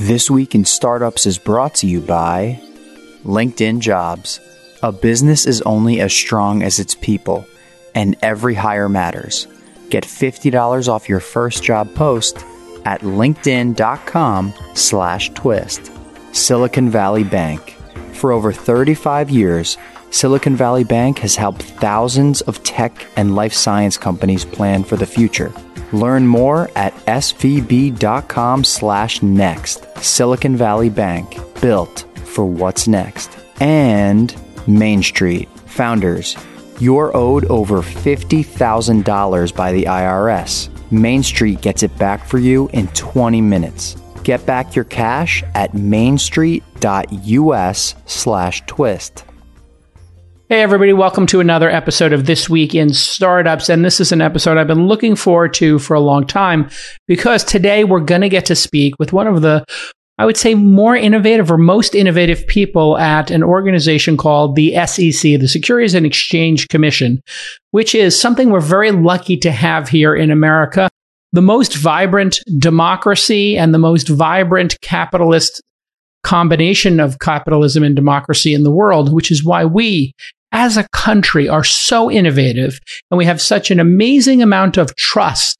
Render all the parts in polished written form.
This Week in Startups is brought to you by LinkedIn Jobs. A business is only as strong as its people, and every hire matters. Get $50 off your first job post at linkedin.com/twist. Silicon Valley Bank. For over 35 years, Silicon Valley Bank has helped thousands of tech and life science companies plan for the future. Learn more at svb.com/next. Silicon Valley Bank, built for what's next. And Main Street. Founders, you're owed over $50,000 by the IRS. Main Street gets it back for you in 20 minutes. Get back your cash at mainstreet.us/twist. Hey everybody, welcome to another episode of This Week in Startups, and this is an episode I've been looking forward to for a long time, because today we're going to get to speak with one of the, I would say, more innovative or most innovative people at an organization called the SEC, the Securities and Exchange Commission, which is something we're very lucky to have here in America. The most vibrant democracy and the most vibrant capitalist combination of capitalism and democracy in the world, which is why we as a country are so innovative and we have such an amazing amount of trust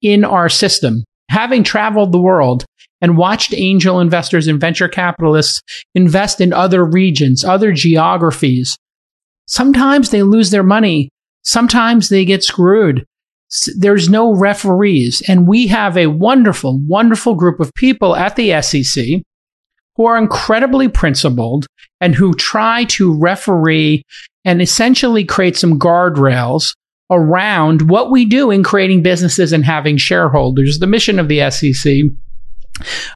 in our system. Having traveled the world and watched angel investors and venture capitalists invest in other regions, other geographies, sometimes they lose their money. Sometimes they get screwed. There's no referees. And we have a wonderful, wonderful group of people at the SEC who are incredibly principled and who try to referee and essentially create some guardrails around what we do in creating businesses and having shareholders. The mission of the SEC,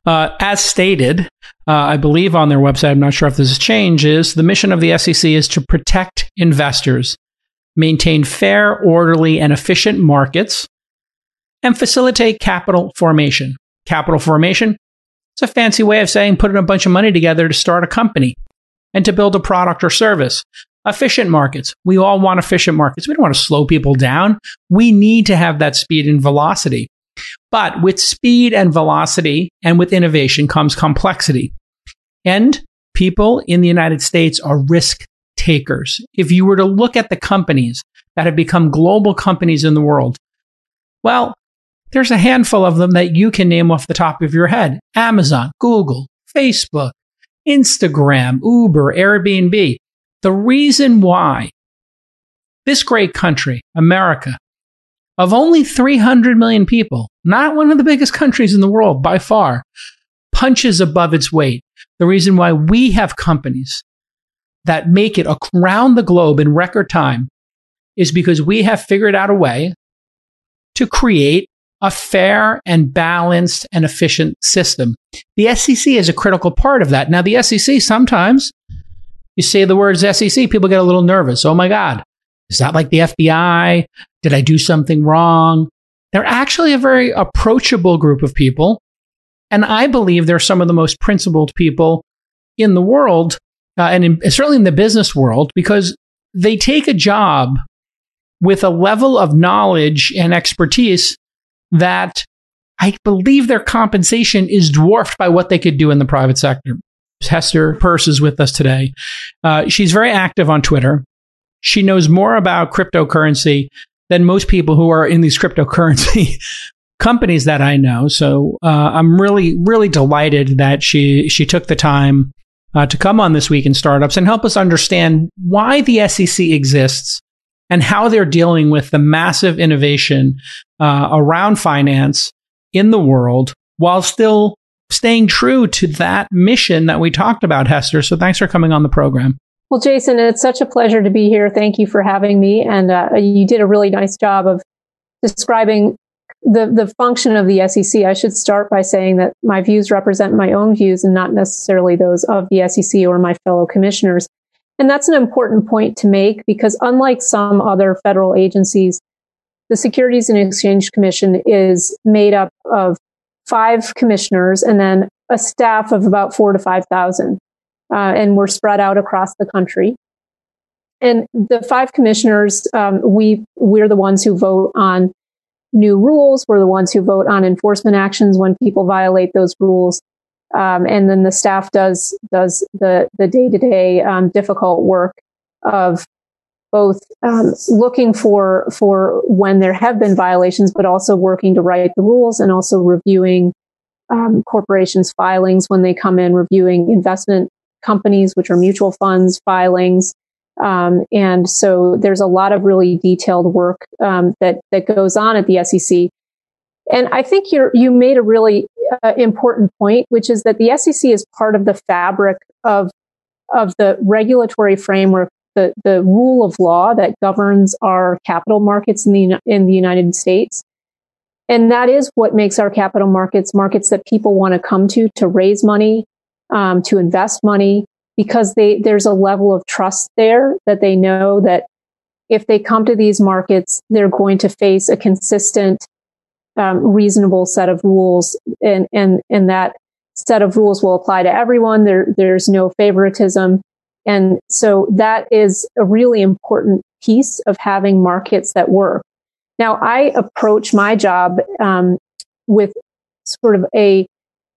as stated, I believe on their website, I'm not sure if this has changed, is the mission of the SEC is to protect investors, maintain fair, orderly, and efficient markets, and facilitate capital formation. Capital formation, it's a fancy way of saying putting a bunch of money together to start a company and to build a product or service. Efficient markets. We all want efficient markets. We don't want to slow people down. We need to have that speed and velocity. But with speed and velocity and with innovation comes complexity. And people in the United States are risk takers. If you were to look at the companies that have become global companies in the world, well, there's a handful of them that you can name off the top of your head. Amazon, Google, Facebook, Instagram, Uber, Airbnb. The reason why this great country, America, of only 300 million people, not one of the biggest countries in the world by far, punches above its weight. The reason why we have companies that make it around the globe in record time is because we have figured out a way to create a fair and balanced and efficient system. The SEC is a critical part of that. Now, the SEC, sometimes you say the words SEC, people get a little nervous. Oh my God, is that like the FBI? Did I do something wrong? They're actually a very approachable group of people. And I believe they're some of the most principled people in the world, certainly in the business world, because they take a job with a level of knowledge and expertise that I believe their compensation is dwarfed by what they could do in the private sector. Hester Peirce is with us today. She's very active on Twitter. She knows more about cryptocurrency than most people who are in these cryptocurrency companies that I know. So I'm really, really delighted that she took the time to come on This Week in Startups and help us understand why the SEC exists and how they're dealing with the massive innovation around finance in the world while still staying true to that mission that we talked about, Hester. So thanks for coming on the program. Well, Jason, it's such a pleasure to be here. Thank you for having me. And you did a really nice job of describing the function of the SEC. I should start by saying that my views represent my own views and not necessarily those of the SEC or my fellow commissioners. And that's an important point to make, because unlike some other federal agencies, the Securities and Exchange Commission is made up of 5 commissioners and then a staff of about 4,000 to 5,000. And we're spread out across the country. And the 5 commissioners, we're the ones who vote on new rules. We're the ones who vote on enforcement actions when people violate those rules. And then the staff does the day-to-day difficult work of both looking for when there have been violations, but also working to write the rules and also reviewing corporations' filings when they come in, reviewing investment companies, which are mutual funds filings. And so there's a lot of really detailed work that goes on at the SEC. And I think you made a really important point, which is that the SEC is part of the fabric of the regulatory framework, the rule of law that governs our capital markets in the United States. And that is what makes our capital markets that people want to come to raise money, to invest money, because there's a level of trust there that they know that if they come to these markets, they're going to face a consistent, reasonable set of rules, and that set of rules will apply to everyone. There's no favoritism. And so that is a really important piece of having markets that work. Now, I approach my job with sort of a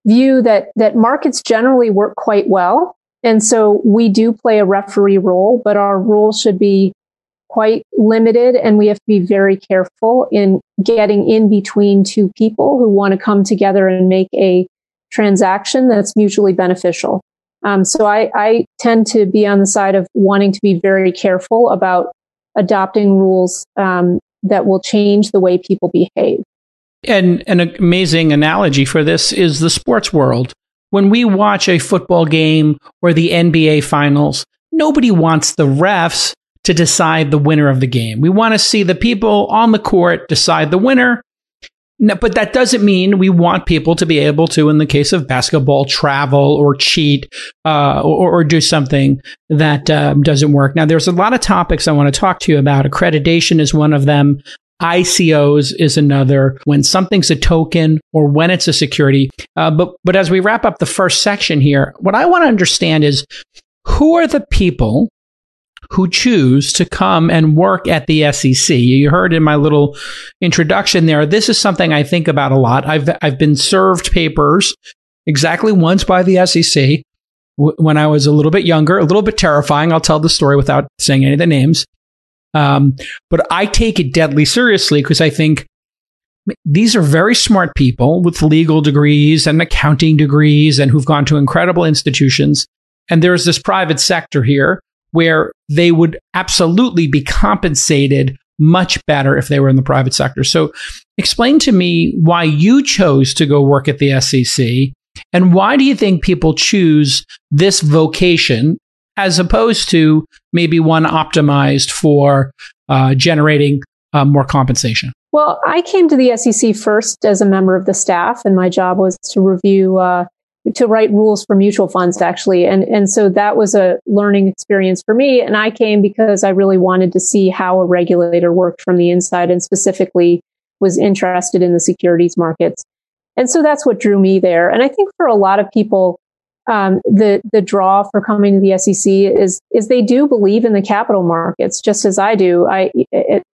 view that markets generally work quite well. And so we do play a referee role, but our role should be quite limited, and we have to be very careful in getting in between two people who want to come together and make a transaction that's mutually beneficial. So I tend to be on the side of wanting to be very careful about adopting rules that will change the way people behave. And an amazing analogy for this is the sports world. When we watch a football game or the NBA finals, nobody wants the refs to decide the winner of the game. We want to see the people on the court decide the winner. No, but that doesn't mean we want people to be able to, in the case of basketball, travel or cheat or do something that doesn't work. Now, there's a lot of topics I want to talk to you about. Accreditation is one of them. ICOs is another, when something's a token or when it's a security. But as we wrap up the first section here, what I want to understand is, who are the people who choose to come and work at the SEC? You heard in my little introduction there, this is something I think about a lot. I've been served papers exactly once by the SEC when I was a little bit younger, a little bit terrifying. I'll tell the story without saying any of the names. But I take it deadly seriously because I think these are very smart people with legal degrees and accounting degrees and who've gone to incredible institutions. And there's this private sector here where they would absolutely be compensated much better if they were in the private sector. So explain to me why you chose to go work at the SEC, and why do you think people choose this vocation as opposed to maybe one optimized for generating more compensation? Well, I came to the SEC first as a member of the staff, and my job was to review to write rules for mutual funds, actually. And so that was a learning experience for me. And I came because I really wanted to see how a regulator worked from the inside, and specifically was interested in the securities markets. And so that's what drew me there. And I think for a lot of people, the draw for coming to the SEC is they do believe in the capital markets, just as I do.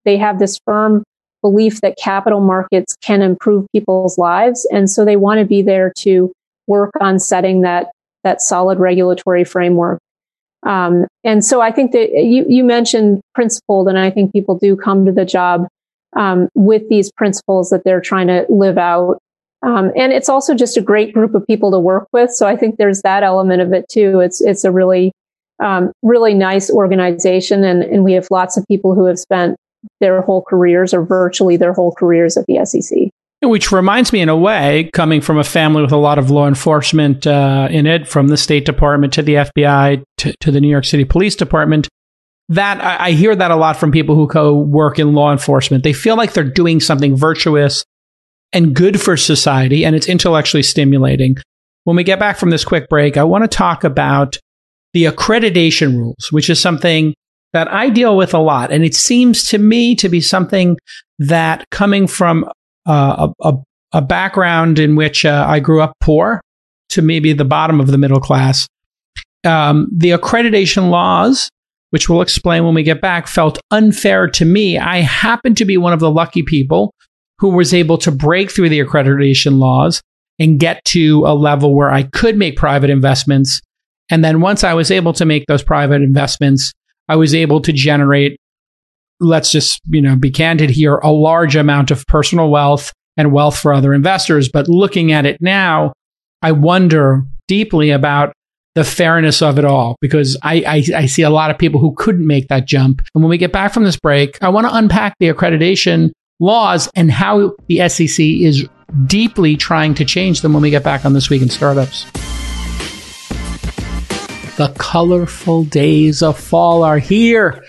They have this firm belief that capital markets can improve people's lives. And so they want to be there to work on setting that solid regulatory framework. And so I think that you mentioned principled, and I think people do come to the job with these principles that they're trying to live out. And it's also just a great group of people to work with. So I think there's that element of it too. It's a really, really nice organization. And we have lots of people who have spent their whole careers or virtually their whole careers at the SEC. Which reminds me, in a way, coming from a family with a lot of law enforcement in it, from the State Department to the FBI to the New York City Police Department, that I hear that a lot from people who work in law enforcement. They feel like they're doing something virtuous and good for society, and it's intellectually stimulating. When we get back from this quick break, I want to talk about the accreditation rules, which is something that I deal with a lot. And it seems to me to be something that, coming from a background in which I grew up poor to maybe the bottom of the middle class, the accreditation laws, which we'll explain when we get back, felt unfair to me. I happened to be one of the lucky people who was able to break through the accreditation laws and get to a level where I could make private investments. And then once I was able to make those private investments, I was able to generate, let's just, be candid here, a large amount of personal wealth and wealth for other investors. But looking at it now, I wonder deeply about the fairness of it all, because I see a lot of people who couldn't make that jump. And when we get back from this break, I want to unpack the accreditation laws and how the SEC is deeply trying to change them when we get back on This Week in Startups. The colorful days of fall are here.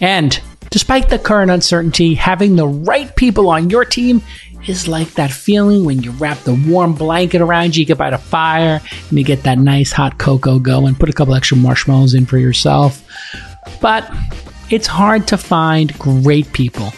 And despite the current uncertainty, having the right people on your team is like that feeling when you wrap the warm blanket around you get by the fire and you get that nice hot cocoa going. Put a couple extra marshmallows in for yourself. But it's hard to find great people,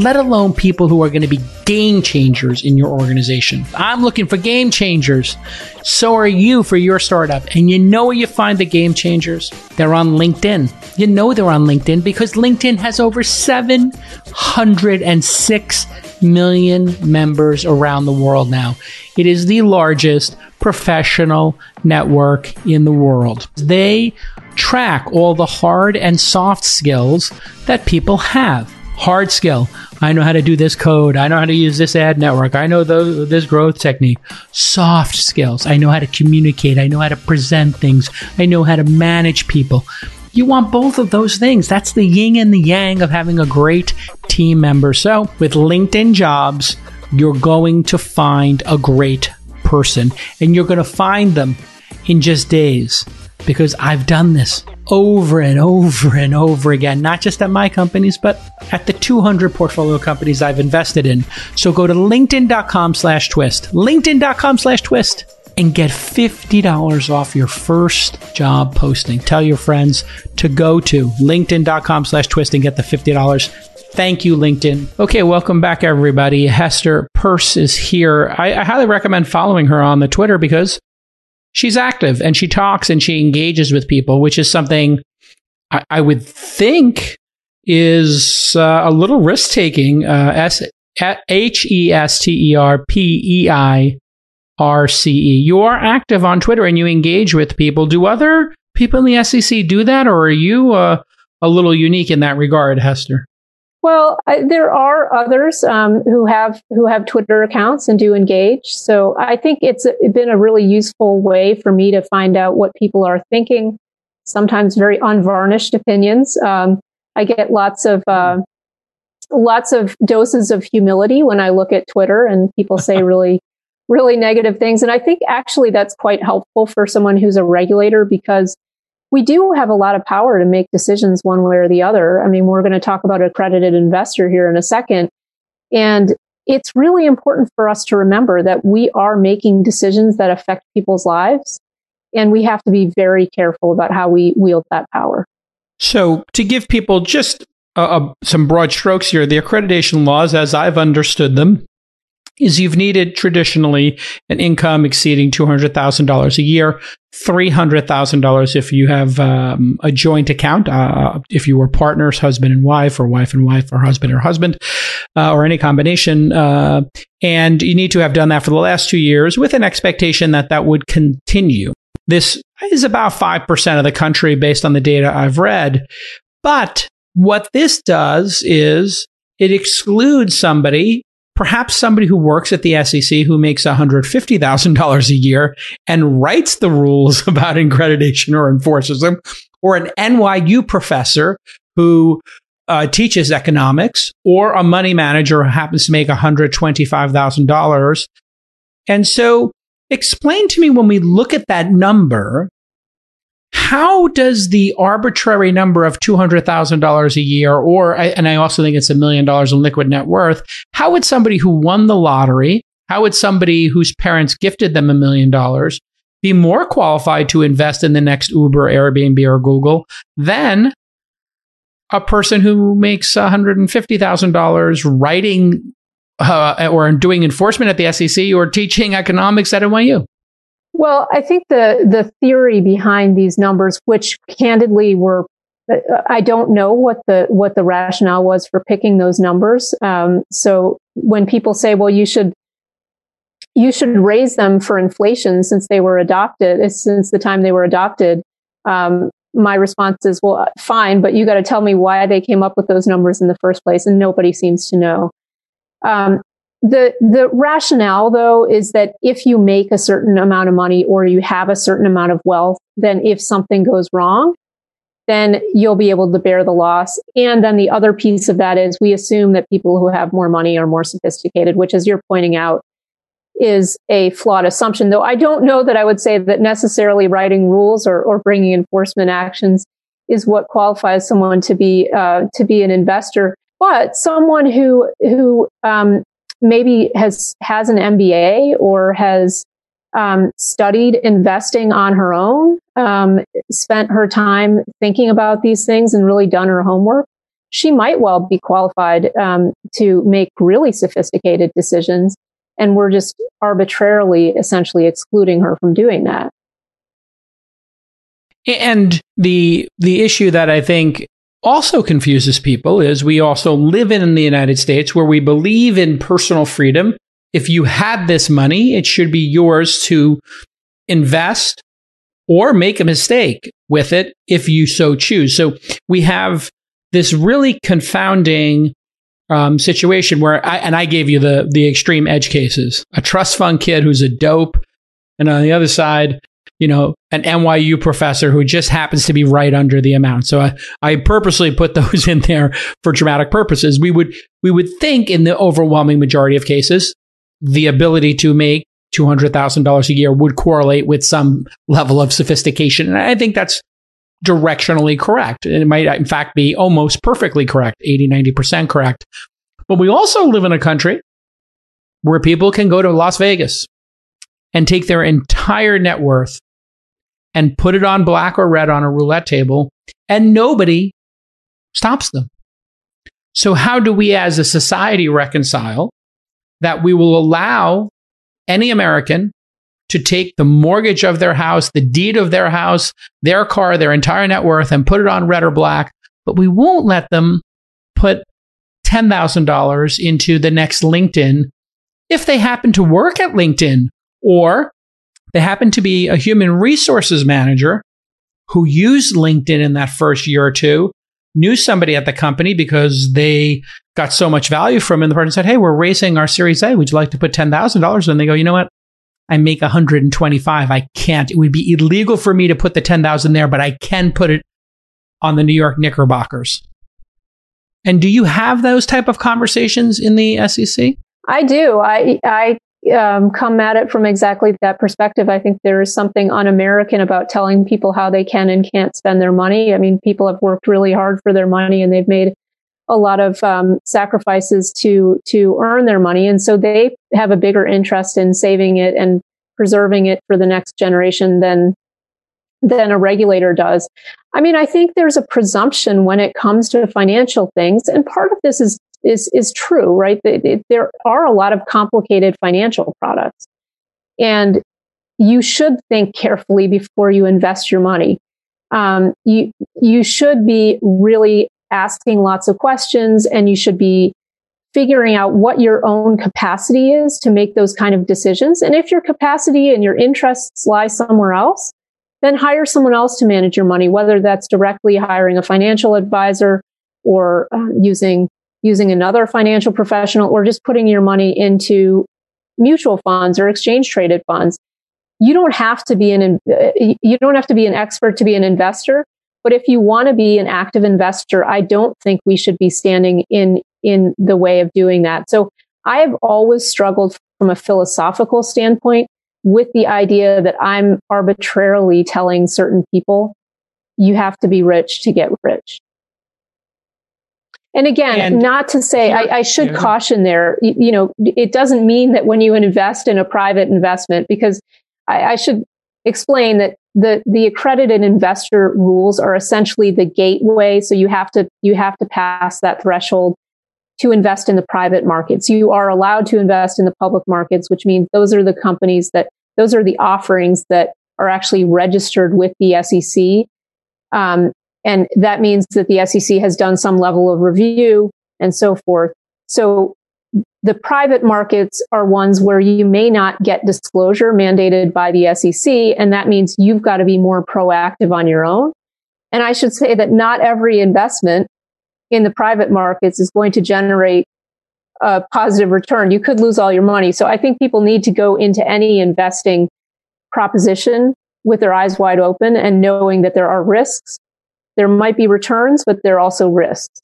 let alone people who are going to be game changers in your organization. I'm looking for game changers. So are you for your startup. And you know where you find the game changers? They're on LinkedIn. You know they're on LinkedIn because LinkedIn has over 706 million members around the world now. It is the largest professional network in the world. They track all the hard and soft skills that people have. Hard skill: I know how to do this code. I know how to use this ad network. I know this growth technique. Soft skills: I know how to communicate. I know how to present things. I know how to manage people. You want both of those things. That's the yin and the yang of having a great team member. So with LinkedIn Jobs, you're going to find a great person, and you're going to find them in just days, because I've done this over and over and over again, not just at my companies, but at the 200 portfolio companies I've invested in. So go to linkedin.com/twist, linkedin.com/twist, and get $50 off your first job posting. Tell your friends to go to linkedin.com/twist and get the $50. Thank you, LinkedIn. Okay, welcome back, everybody. Hester Peirce is here. I highly recommend following her on the Twitter because she's active and she talks and she engages with people, which is something I would think is a little risk-taking. HesterPeirce. You are active on Twitter and you engage with people. Do other people in the SEC do that, or are you a little unique in that regard, Hester? Well, there are others who have Twitter accounts and do engage. So I think it's been a really useful way for me to find out what people are thinking. Sometimes very unvarnished opinions. I get lots of doses of humility when I look at Twitter, and people say really, really negative things. And I think actually that's quite helpful for someone who's a regulator, because we do have a lot of power to make decisions one way or the other. I mean, we're going to talk about accredited investor here in a second. And it's really important for us to remember that we are making decisions that affect people's lives, and we have to be very careful about how we wield that power. So to give people just some broad strokes here, the accreditation laws, as I've understood them, is you've needed traditionally an income exceeding $200,000 a year, $300,000 if you have a joint account, if you were partners, husband and wife, or husband, or any combination. And you need to have done that for the last 2 years with an expectation that that would continue. This is about 5% of the country based on the data I've read. But what this does is it excludes somebody, perhaps somebody who works at the SEC who makes $150,000 a year and writes the rules about accreditation or enforces them, or an NYU professor who teaches economics, or a money manager who happens to make $125,000. And so explain to me, when we look at that number, how does the arbitrary number of $200,000 a year, and I also think it's $1 million in liquid net worth, how would somebody who won the lottery, how would somebody whose parents gifted them $1 million be more qualified to invest in the next Uber, Airbnb, or Google than a person who makes $150,000 writing or doing enforcement at the SEC or teaching economics at NYU? Well, I think the theory behind these numbers, which candidly were, I don't know what the rationale was for picking those numbers. So when people say, well, you should you should raise them for inflation since the time they were adopted. My response is, well, fine, but you got to tell me why they came up with those numbers in the first place. And nobody seems to know. The rationale, though, is that if you make a certain amount of money or you have a certain amount of wealth, then if something goes wrong, then you'll be able to bear the loss. And then the other piece of that is we assume that people who have more money are more sophisticated, which, as you're pointing out, is a flawed assumption. Though I don't know that I would say that necessarily writing rules or bringing enforcement actions is what qualifies someone to be an investor. But someone who maybe has an MBA or has studied investing on her own, spent her time thinking about these things and really done her homework, she might well be qualified to make really sophisticated decisions. And we're just arbitrarily, essentially excluding her from doing that. And the issue that I think also confuses people is we also live in the United States where we believe in personal freedom. If you had this money, it should be yours to invest or make a mistake with it if you so choose. So we have this really confounding situation where I gave you the extreme edge cases, a trust fund kid who's a dope. And on the other side, an NYU professor who just happens to be right under the amount. So I purposely put those in there for dramatic purposes. We would think in the overwhelming majority of cases, the ability to make $200,000 a year would correlate with some level of sophistication. And I think that's directionally correct. And it might, in fact, be almost perfectly correct, 80, 90% correct. But we also live in a country where people can go to Las Vegas and take their entire net worth and put it on black or red on a roulette table, and nobody stops them. So how do we as a society reconcile that we will allow any American to take the mortgage of their house, the deed of their house, their car, their entire net worth, and put it on red or black, but we won't let them put $10,000 into the next LinkedIn if they happen to work at LinkedIn, or they happen to be a human resources manager who used LinkedIn in that first year or two, knew somebody at the company because they got so much value from it, and the person said, hey, we're raising our Series A. Would you like to put $10,000? And they go, you know what? I make 125. I can't. It would be illegal for me to put the 10,000 there, but I can put it on the New York Knickerbockers. And do you have those type of conversations in the SEC? I do. I come at it from exactly that perspective. I think there is something un-American about telling people how they can and can't spend their money. I mean, people have worked really hard for their money and they've made a lot of sacrifices to earn their money. And so they have a bigger interest in saving it and preserving it for the next generation than a regulator does. I mean, I think there's a presumption when it comes to financial things. And part of this is true, right? There are a lot of complicated financial products. And you should think carefully before you invest your money. You should be really asking lots of questions, and you should be figuring out what your own capacity is to make those kind of decisions. And if your capacity and your interests lie somewhere else, then hire someone else to manage your money, whether that's directly hiring a financial advisor or using another financial professional, or just putting your money into mutual funds or exchange traded funds. You don't have to be an expert to be an investor. But if you want to be an active investor, I don't think we should be standing in the way of doing that. So I've always struggled from a philosophical standpoint with the idea that I'm arbitrarily telling certain people, you have to be rich to get rich. And again, not to say, I should caution there, it doesn't mean that when you invest in a private investment, because I should explain that the accredited investor rules are essentially the gateway. So you have to pass that threshold to invest in the private markets. You are allowed to invest in the public markets, which means those are the offerings that are actually registered with the SEC. And that means that the SEC has done some level of review and so forth. So The private markets are ones where you may not get disclosure mandated by the SEC, and that means you've got to be more proactive on your own. And I should say that not every investment in the private markets is going to generate a positive return. You could lose all your money. So I think people need to go into any investing proposition with their eyes wide open and knowing that there are risks. There might be returns, but there are also risks.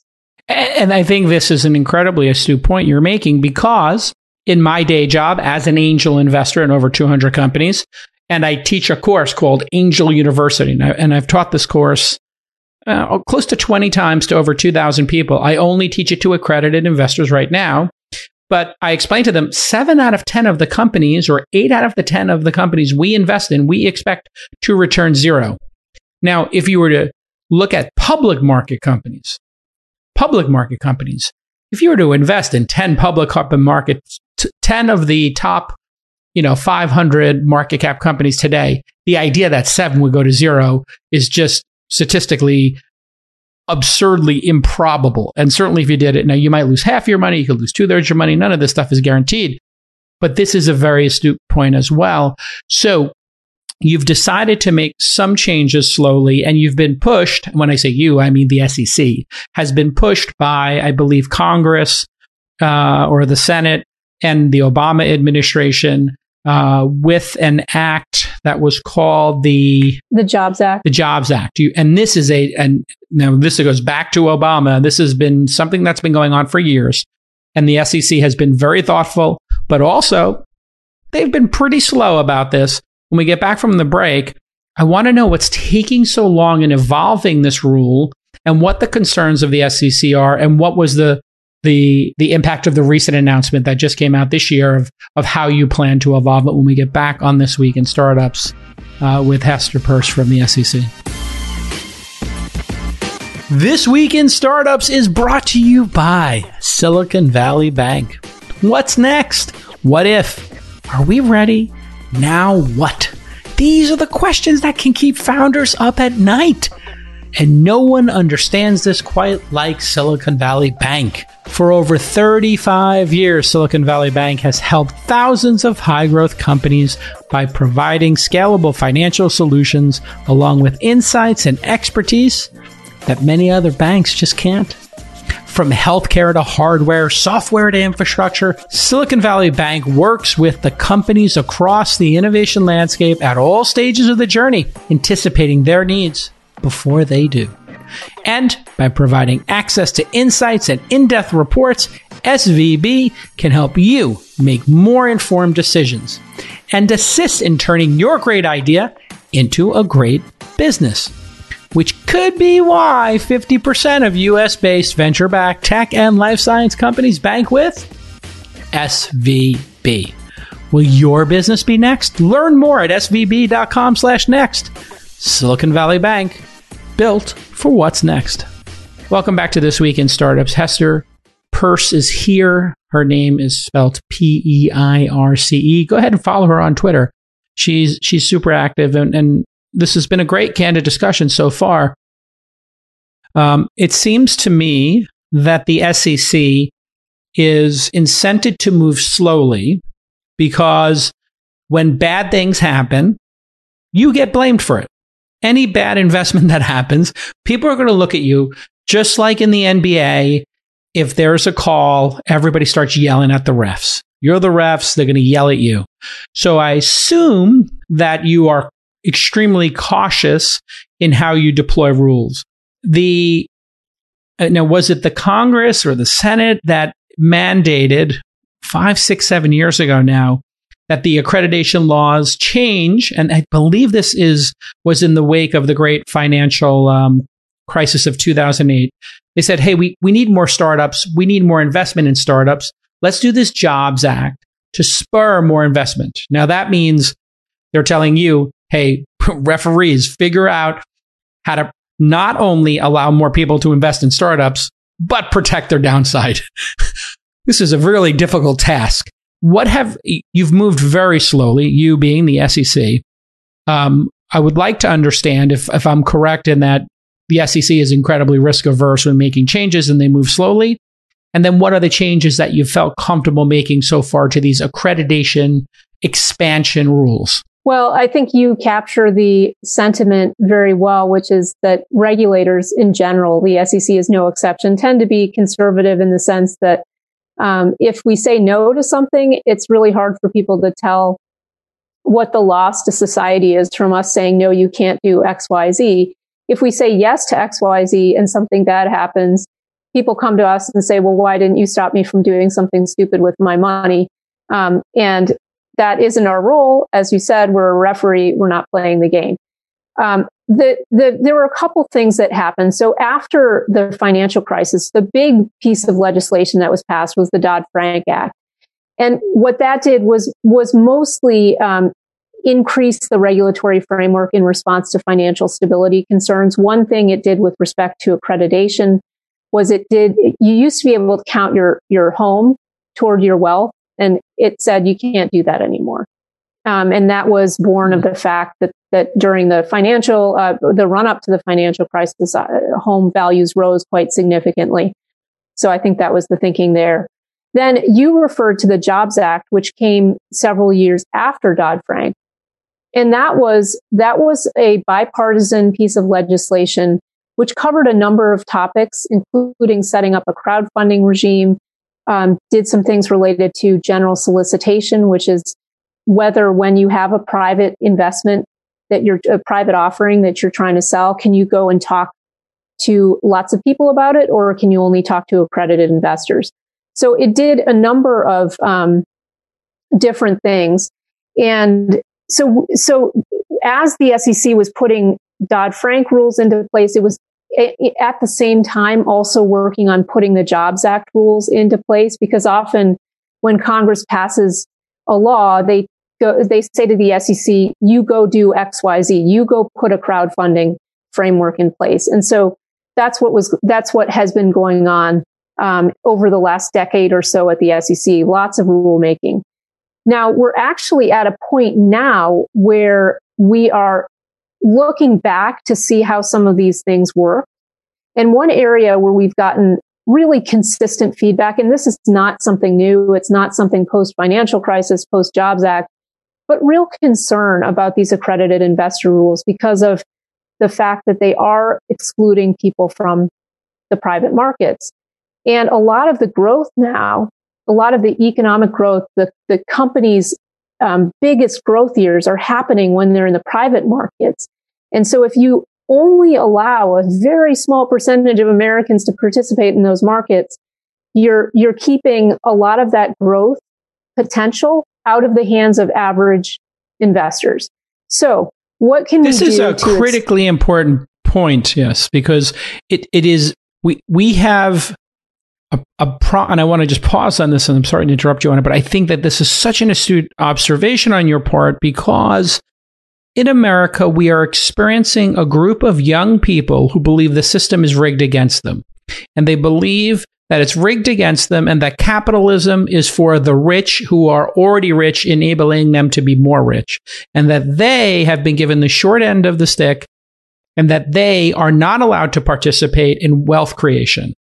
And I think this is an incredibly astute point you're making, because in my day job as an angel investor in over 200 companies, and I teach a course called Angel University, and I've taught this course close to 20 times to over 2,000 people. I only teach it to accredited investors right now, but I explain to them 7 out of 10 of the companies, or 8 out of the 10 of the companies we invest in, we expect to return zero. Now, if you were to look at public market companies, if you were to invest in 10 public markets, 10 of the top, 500 market cap companies today, the idea that 7 would go to zero is just statistically absurdly improbable. And certainly if you did it, now you might lose half your money, you could lose 2/3 your money. None of this stuff is guaranteed. But this is a very astute point as well. So you've decided to make some changes slowly, and you've been pushed. When I say you, I mean the SEC has been pushed by, I believe, Congress or the Senate and the Obama administration with an act that was called the JOBS Act. The JOBS Act. Now this goes back to Obama. This has been something that's been going on for years, and the SEC has been very thoughtful, but also they've been pretty slow about this. When we get back from the break, I want to know what's taking so long in evolving this rule, and what the concerns of the SEC are, and what was the impact of the recent announcement that just came out this year of how you plan to evolve it, when we get back on This Week in Startups with Hester Peirce from the SEC. This Week in Startups is brought to you by Silicon Valley Bank. What's next? What if? Are we ready? Now what? These are the questions that can keep founders up at night. And no one understands this quite like Silicon Valley Bank. For over 35 years, Silicon Valley Bank has helped thousands of high-growth companies by providing scalable financial solutions along with insights and expertise that many other banks just can't. From healthcare to hardware, software to infrastructure, Silicon Valley Bank works with the companies across the innovation landscape at all stages of the journey, anticipating their needs before they do. And by providing access to insights and in-depth reports, SVB can help you make more informed decisions and assist in turning your great idea into a great business, which could be why 50% of U.S.-based venture-backed tech and life science companies bank with SVB. Will your business be next? Learn more at svb.com/next. Silicon Valley Bank, built for what's next. Welcome back to This Week in Startups. Hester Peirce is here. Her name is spelled Peirce. Go ahead and follow her on Twitter. She's super active, and this has been a great candid discussion so far. It seems to me that the SEC is incented to move slowly, because when bad things happen, you get blamed for it. Any bad investment that happens, people are going to look at you, just like in the NBA. If there's a call, everybody starts yelling at the refs. You're the refs. They're going to yell at you. So I assume that you are extremely cautious in how you deploy rules. Now, was it the Congress or the Senate that mandated 5, 6, 7 years ago now that the accreditation laws change? And I believe this was in the wake of the great financial crisis of 2008. They said, hey, we need more startups. We need more investment in startups. Let's do this JOBS Act to spur more investment. Now, that means they're telling you, hey, referees, figure out how to not only allow more people to invest in startups, but protect their downside. This is a really difficult task. You've moved very slowly, you being the SEC. I would like to understand if I'm correct in that the SEC is incredibly risk averse when making changes and they move slowly. And then what are the changes that you felt comfortable making so far to these accreditation expansion rules? Well, I think you capture the sentiment very well, which is that regulators in general, the SEC is no exception, tend to be conservative in the sense that if we say no to something, it's really hard for people to tell what the loss to society is from us saying, no, you can't do X, Y, Z. If we say yes to X, Y, Z and something bad happens, people come to us and say, well, why didn't you stop me from doing something stupid with my money? And that isn't our role. As you said, we're a referee. We're not playing the game. There were a couple things that happened. So after the financial crisis, the big piece of legislation that was passed was the Dodd-Frank Act. And what that did was mostly increase the regulatory framework in response to financial stability concerns. One thing it did with respect to accreditation was you used to be able to count your home toward your wealth, and it said you can't do that anymore. And that was born of the fact that during the run up to the financial crisis, home values rose quite significantly. So I think that was the thinking there. Then you referred to the JOBS Act, which came several years after Dodd-Frank. And that was a bipartisan piece of legislation, which covered a number of topics, including setting up a crowdfunding regime, did some things related to general solicitation, which is whether when you have a private investment a private offering that you're trying to sell, can you go and talk to lots of people about it, or can you only talk to accredited investors? So it did a number of different things. And so as the SEC was putting Dodd-Frank rules into place, it was at the same time also working on putting the JOBS Act rules into place, because often when Congress passes a law, they say to the SEC, you go do X, Y, Z, you go put a crowdfunding framework in place. And so that's what has been going on over the last decade or so at the SEC, lots of rulemaking. Now, we're actually at a point now where we are looking back to see how some of these things work. And one area where we've gotten really consistent feedback, and this is not something new, it's not something post-financial crisis, post-JOBS Act, but real concern about these accredited investor rules because of the fact that they are excluding people from the private markets. And a lot of the growth now, a lot of the economic growth, the companies' biggest growth years are happening when they're in the private markets. And so if you only allow a very small percentage of Americans to participate in those markets, you're keeping a lot of that growth potential out of the hands of average investors. So what can we do? This is a critically important point, yes, because it is, we have and I want to just pause on this, and I'm sorry to interrupt you on it, but I think that this is such an astute observation on your part, because in America, we are experiencing a group of young people who believe the system is rigged against them. And they believe that it's rigged against them and that capitalism is for the rich who are already rich, enabling them to be more rich, and that they have been given the short end of the stick and that they are not allowed to participate in wealth creation.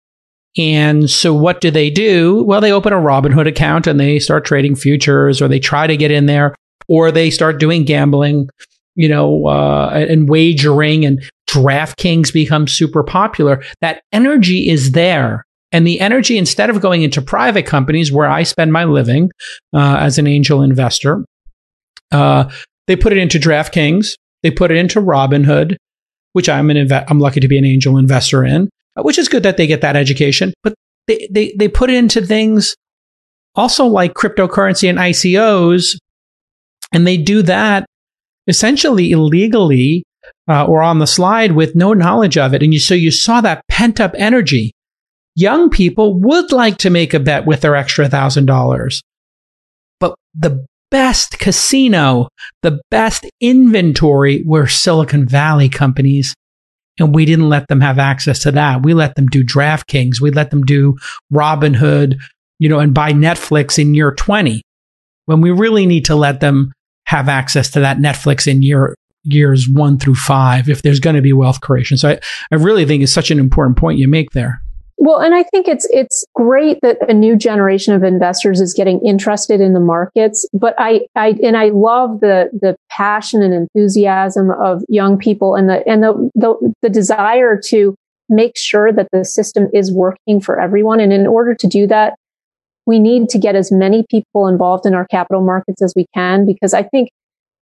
And so what do? Well, they open a Robinhood account and they start trading futures, or they try to get in there, or they start doing gambling, and wagering, and DraftKings becomes super popular. That energy is there. And the energy, instead of going into private companies where I spend my living as an angel investor, they put it into DraftKings. They put it into Robinhood, which I'm lucky to be an angel investor in. Which is good that they get that education, but they put it into things also like cryptocurrency and ICOs, and they do that essentially illegally or on the slide with no knowledge of it. And so you saw that pent-up energy. Young people would like to make a bet with their extra $1,000, but the best casino, the best inventory were Silicon Valley companies. And we didn't let them have access to that. We let them do DraftKings. We let them do Robinhood, and buy Netflix in year 20, when we really need to let them have access to that Netflix in years 1 through 5, if there's going to be wealth creation. So I really think it's such an important point you make there. Well, and I think it's great that a new generation of investors is getting interested in the markets, but I love the passion and enthusiasm of young people and the desire to make sure that the system is working for everyone. And in order to do that, we need to get as many people involved in our capital markets as we can, because I think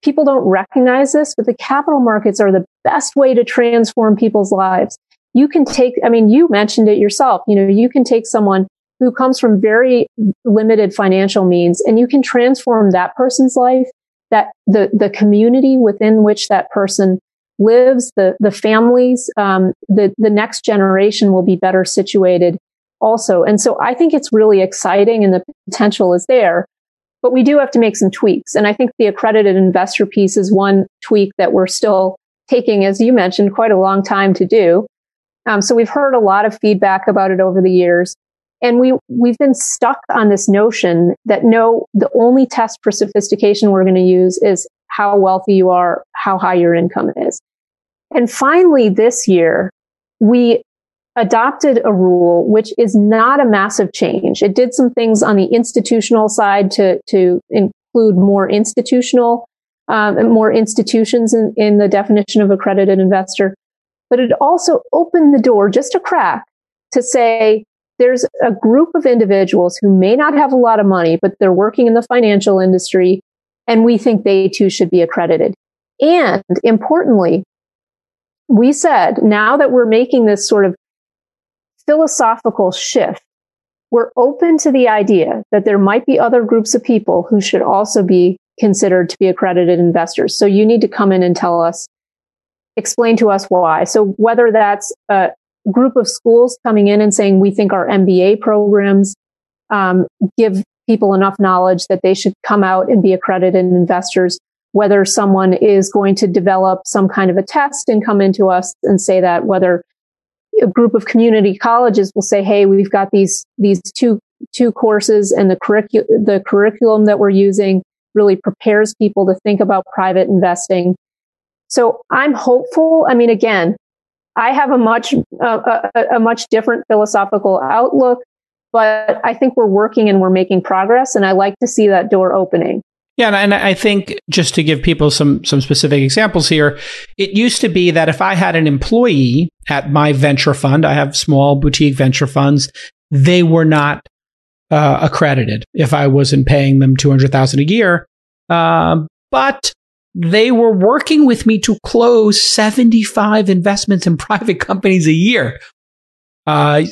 people don't recognize this, but the capital markets are the best way to transform people's lives. You can take, I mean, you mentioned it yourself, you know, you can take someone who comes from very limited financial means and you can transform that person's life, that the community within which that person lives, the families, the next generation will be better situated also. And so I think it's really exciting and the potential is there, but we do have to make some tweaks. And I think the accredited investor piece is one tweak that we're still taking, as you mentioned, quite a long time to do. So we've heard a lot of feedback about it over the years. And we've been stuck on this notion that no, the only test for sophistication we're going to use is how wealthy you are, how high your income is. And finally, this year, we adopted a rule, which is not a massive change. It did some things on the institutional side to include more institutional, more institutions in the definition of accredited investor. But it also opened the door just a crack to say there's a group of individuals who may not have a lot of money, but they're working in the financial industry, and we think they too should be accredited. And importantly, we said, now that we're making this sort of philosophical shift, we're open to the idea that there might be other groups of people who should also be considered to be accredited investors. So you need to come in and tell us, explain to us why. So whether that's a group of schools coming in and saying, we think our MBA programs give people enough knowledge that they should come out and be accredited investors, whether someone is going to develop some kind of a test and come into us and say that, whether a group of community colleges will say, hey, we've got these two courses and the curriculum that we're using really prepares people to think about private investing. So I'm hopeful. I mean, again, I have a much different philosophical outlook, but I think we're working and we're making progress, and I like to see that door opening. Yeah, and I think just to give people some specific examples here, it used to be that if I had an employee at my venture fund, I have small boutique venture funds, they were not accredited if I wasn't paying them $200,000 a year, but they were working with me to close 75 investments in private companies a year.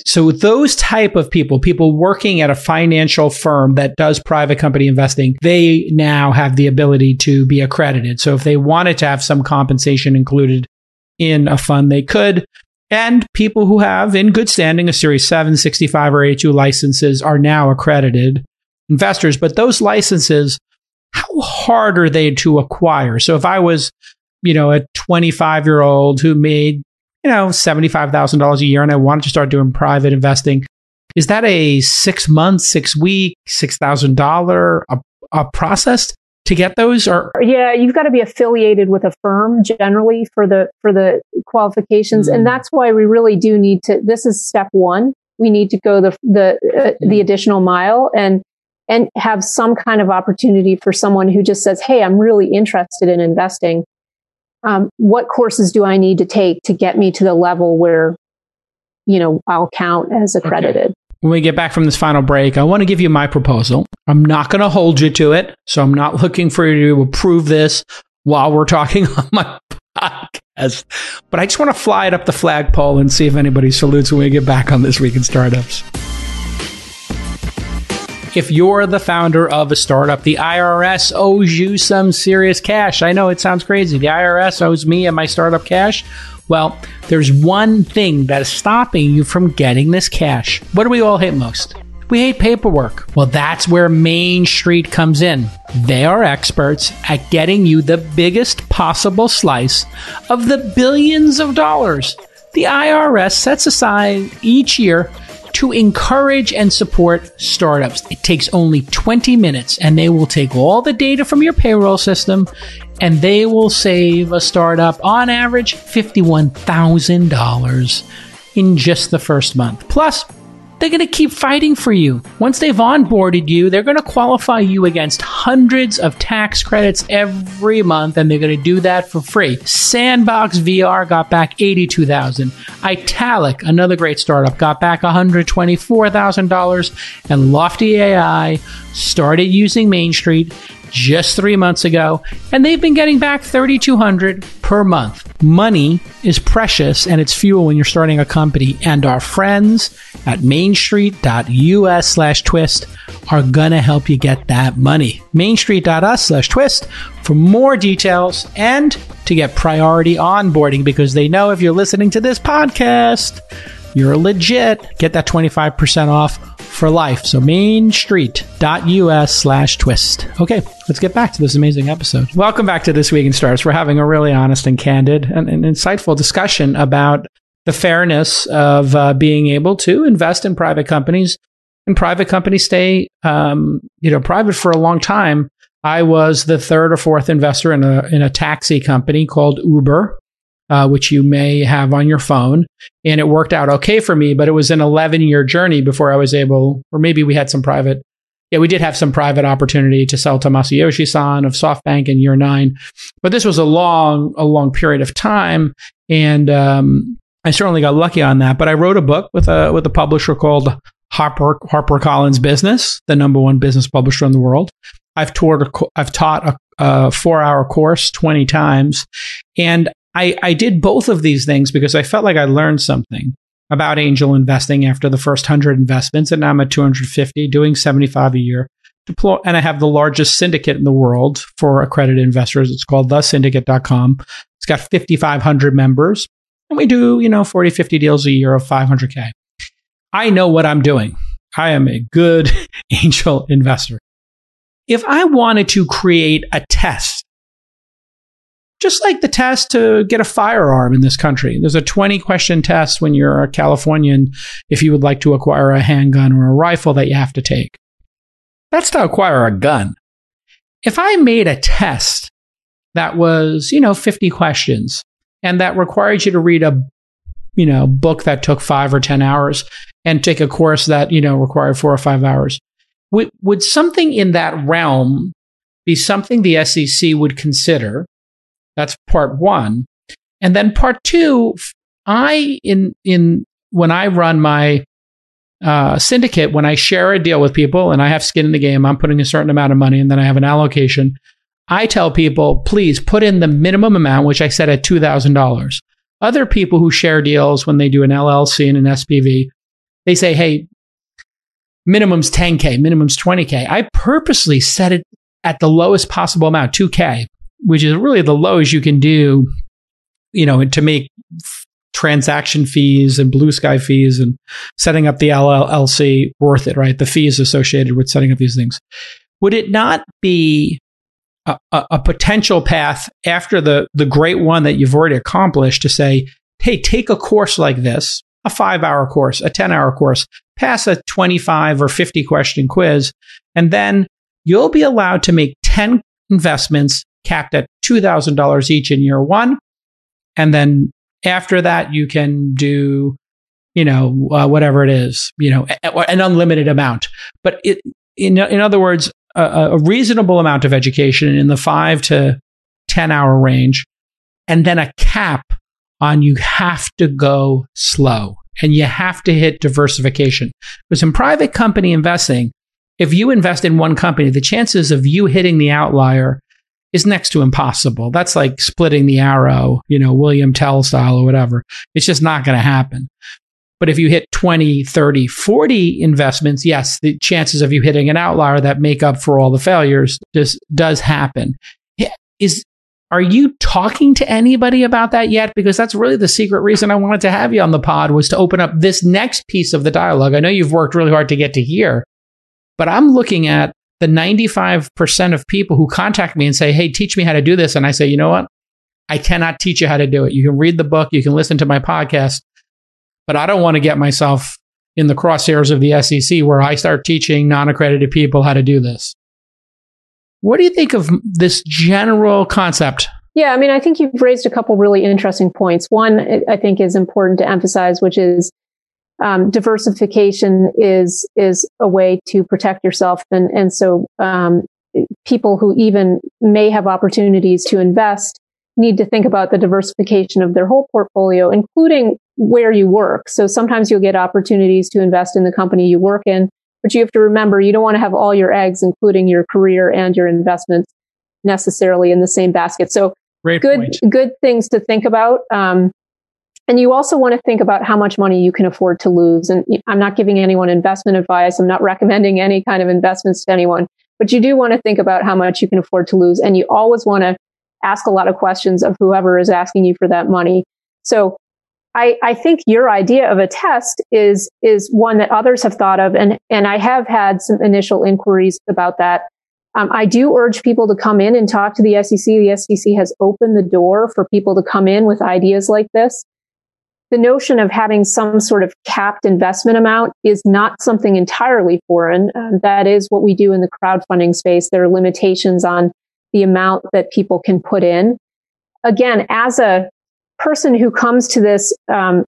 So those type of people working at a financial firm that does private company investing, they now have the ability to be accredited. So if they wanted to have some compensation included in a fund, they could. And people who have, in good standing, a Series 7, 65, or 82 licenses are now accredited investors. But those licenses, how hard are they to acquire? So if I was, you know, a 25-year-old who made, you know, $75,000 a year and I wanted to start doing private investing, is that a 6 month, 6 week, $6,000 a process to get those? Or yeah, you've got to be affiliated with a firm generally for the qualifications, and that's why we really do need to. This is step one. We need to go the additional mile and have some kind of opportunity for someone who just says, hey, I'm really interested in investing. What courses do I need to take to get me to the level where, you know, I'll count as accredited? Okay. When we get back from this final break, I want to give you my proposal. I'm not going to hold you to it. So I'm not looking for you to approve this while we're talking on my podcast. But I just want to fly it up the flagpole and see if anybody salutes when we get back on This Week in Startups. If you're the founder of a startup, the IRS owes you some serious cash. I know it sounds crazy. The IRS owes me and my startup cash. Well, there's one thing that is stopping you from getting this cash. What do we all hate most? We hate paperwork. Well, that's where Main Street comes in. They are experts at getting you the biggest possible slice of the billions of dollars the IRS sets aside each year to encourage and support startups. It takes only 20 minutes and they will take all the data from your payroll system and they will save a startup on average $51,000 in just the first month. Plus, They're going to keep fighting for you. Once they've onboarded you, they're going to qualify you against hundreds of tax credits every month, and they're going to do that for free. Sandbox VR got back $82,000. Italic, another great startup, got back $124,000. And Lofty AI started using Main Street just 3 months ago, and they've been getting back $3,200 per month. Money is precious, and it's fuel when you're starting a company. And our friends at mainstreet.us/twist are going to help you get that money. Mainstreet.us/twist for more details and to get priority onboarding, because they know if you're listening to this podcast, you're legit. Get that 25% off for life. So mainstreet.us/twist. Okay, let's get back to this amazing episode. Welcome back to This Week in Startups. We're having a really honest and candid and insightful discussion about the fairness of being able to invest in private companies, and private companies stay, private for a long time. I was the third or fourth investor in a taxi company called Uber, which you may have on your phone. And it worked out okay for me, but it was an 11-year journey before I was able, or maybe we had some private. Yeah, we did have some private opportunity to sell to Masayoshi-san of SoftBank in year 9. But this was a long period of time. And I certainly got lucky on that. But I wrote a book with a publisher called HarperCollins Business, the number one business publisher in the world. I've taught a 4-hour course 20 times. And I did both of these things because I felt like I learned something about angel investing after the first 100 investments, and now I'm at 250, doing 75 a year. And I have the largest syndicate in the world for accredited investors. It's called thesyndicate.com. It's got 5,500 members, and we do 40, 50 deals a year of 500K. I know what I'm doing. I am a good angel investor. If I wanted to create a test, just like the test to get a firearm in this country. There's a 20-question test when you're a Californian, if you would like to acquire a handgun or a rifle, that you have to take. That's to acquire a gun. If I made a test that was, 50 questions, and that required you to read a, book that took 5 or 10 hours and take a course that, required 4 or 5 hours, would something in that realm be something the SEC would consider? That's part one. And then part two, when I run my syndicate, when I share a deal with people and I have skin in the game, I'm putting a certain amount of money and then I have an allocation. I tell people, please put in the minimum amount, which I set at $2,000. Other people who share deals when they do an LLC and an SPV, they say, hey, minimum's 10K, minimum's 20K. I purposely set it at the lowest possible amount, 2K. Which is really the lowest you can do, to make transaction fees and blue sky fees and setting up the LLC worth it, right? The fees associated with setting up these things. Would it not be a potential path after the great one that you've already accomplished to say, hey, take a course like this, a 5-hour course, a 10-hour course, pass a 25 or 50 question quiz, and then you'll be allowed to make 10 investments capped at $2,000 each in year one. And then after that, you can do, whatever it is, an unlimited amount. But in other words, a reasonable amount of education in the 5 to 10 hour range, and then a cap on you have to go slow and you have to hit diversification. Because in private company investing, if you invest in one company, the chances of you hitting the outlier is next to impossible. That's like splitting the arrow, William Tell style or whatever. It's just not going to happen. But if you hit 20, 30, 40 investments, yes, the chances of you hitting an outlier that make up for all the failures just does happen. Are you talking to anybody about that yet? Because that's really the secret reason I wanted to have you on the pod, was to open up this next piece of the dialogue. I know you've worked really hard to get to here, but I'm looking at the 95% of people who contact me and say, hey, teach me how to do this. And I say, you know what? I cannot teach you how to do it. You can read the book, you can listen to my podcast, but I don't want to get myself in the crosshairs of the SEC where I start teaching non-accredited people how to do this. What do you think of this general concept? Yeah, I think you've raised a couple really interesting points. One, I think is important to emphasize, which is diversification is a way to protect yourself. And so, people who even may have opportunities to invest need to think about the diversification of their whole portfolio, including where you work. So sometimes you'll get opportunities to invest in the company you work in, but you have to remember you don't want to have all your eggs, including your career and your investments, necessarily in the same basket. So good things to think about. And you also want to think about how much money you can afford to lose. And I'm not giving anyone investment advice. I'm not recommending any kind of investments to anyone, but you do want to think about how much you can afford to lose. And you always want to ask a lot of questions of whoever is asking you for that money. So I think your idea of a test is one that others have thought of. And I have had some initial inquiries about that. I do urge people to come in and talk to the SEC. The SEC has opened the door for people to come in with ideas like this. The notion of having some sort of capped investment amount is not something entirely foreign. That is what we do in the crowdfunding space. There are limitations on the amount that people can put in. Again, as a person who comes to this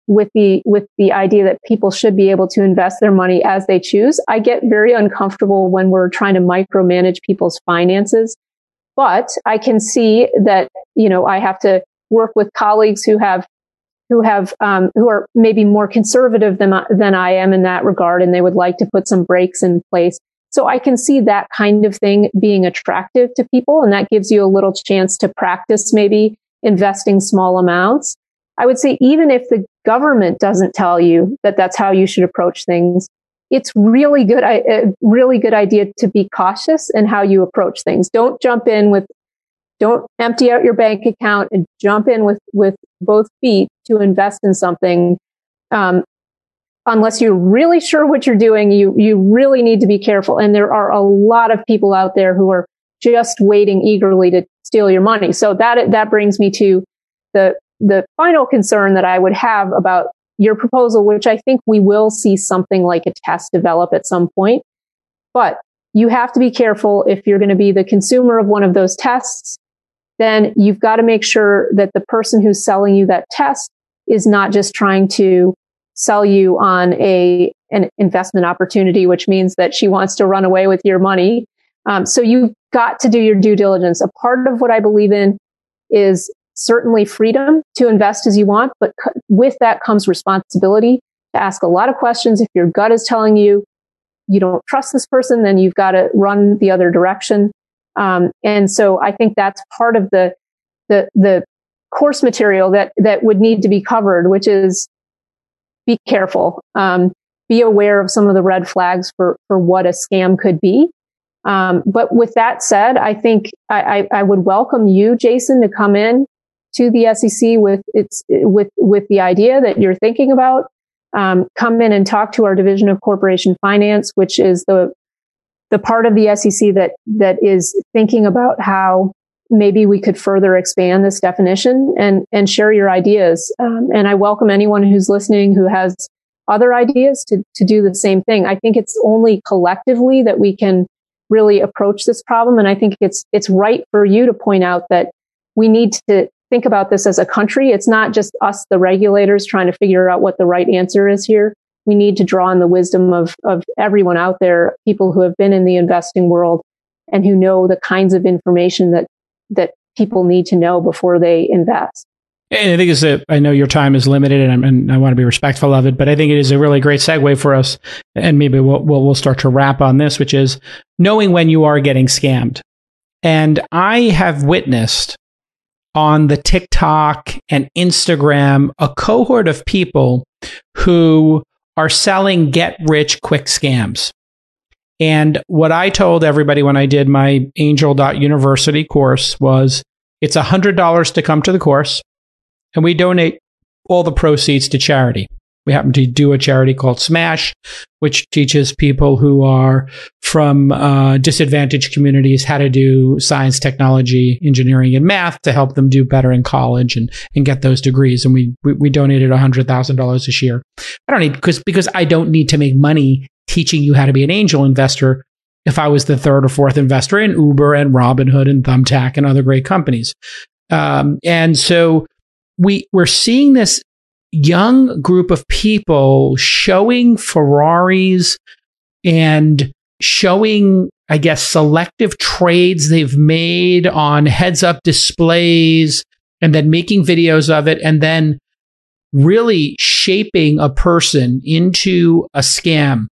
with the idea that people should be able to invest their money as they choose, I get very uncomfortable when we're trying to micromanage people's finances. But I can see that, I have to work with colleagues who are maybe more conservative than I am in that regard, and they would like to put some breaks in place. So I can see that kind of thing being attractive to people, and that gives you a little chance to practice maybe investing small amounts. I would say even if the government doesn't tell you that that's how you should approach things, it's really good, a really good idea to be cautious in how you approach things. Don't empty out your bank account and jump in with both feet to invest in something. Unless you're really sure what you're doing, you really need to be careful. And there are a lot of people out there who are just waiting eagerly to steal your money. So that brings me to the final concern that I would have about your proposal, which I think we will see something like a test develop at some point. But you have to be careful. If you're going to be the consumer of one of those tests, then you've got to make sure that the person who's selling you that test is not just trying to sell you on an investment opportunity, which means that she wants to run away with your money. So you've got to do your due diligence. A part of what I believe in is certainly freedom to invest as you want, but with that comes responsibility to ask a lot of questions. If your gut is telling you you don't trust this person, then you've got to run the other direction. And so I think that's part of the course material that would need to be covered, which is be careful, be aware of some of the red flags for what a scam could be. But with that said, I think I would welcome you, Jason, to come in to the SEC with the idea that you're thinking about. Come in and talk to our Division of Corporation Finance, which is the part of the SEC that is thinking about how maybe we could further expand this definition, and share your ideas. And I welcome anyone who's listening who has other ideas to do the same thing. I think it's only collectively that we can really approach this problem. And I think it's right for you to point out that we need to think about this as a country. It's not just us, the regulators, trying to figure out what the right answer is here. We need to draw on the wisdom of everyone out there, people who have been in the investing world and who know the kinds of information that people need to know before they invest. And I think I know your time is limited, and I want to be respectful of it, but I think it is a really great segue for us. And maybe we'll start to wrap on this, which is knowing when you are getting scammed. And I have witnessed on the TikTok and Instagram a cohort of people who are selling get-rich-quick scams. And what I told everybody when I did my angel.university course was, it's $100 to come to the course, and we donate all the proceeds to charity. We happen to do a charity called SMASH, which teaches people who are from disadvantaged communities how to do science, technology, engineering, and math to help them do better in college and get those degrees. And we donated $100,000 this year. I don't need, because I don't need to make money teaching you how to be an angel investor if I was the third or fourth investor in Uber and Robinhood and Thumbtack and other great companies. And so we're seeing this young group of people showing Ferraris and showing, I guess, selective trades they've made on heads-up displays and then making videos of it and then really shaping a person into a scam.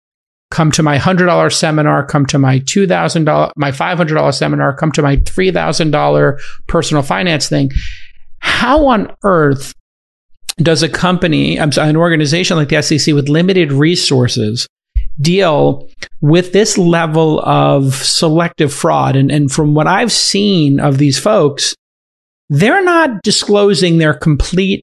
Come to my $100 seminar, come to my $2,000, my $500 seminar, come to my $3,000 personal finance thing. How on earth does a company, an organization like the SEC with limited resources deal with this level of selective fraud? And from what I've seen of these folks, they're not disclosing their complete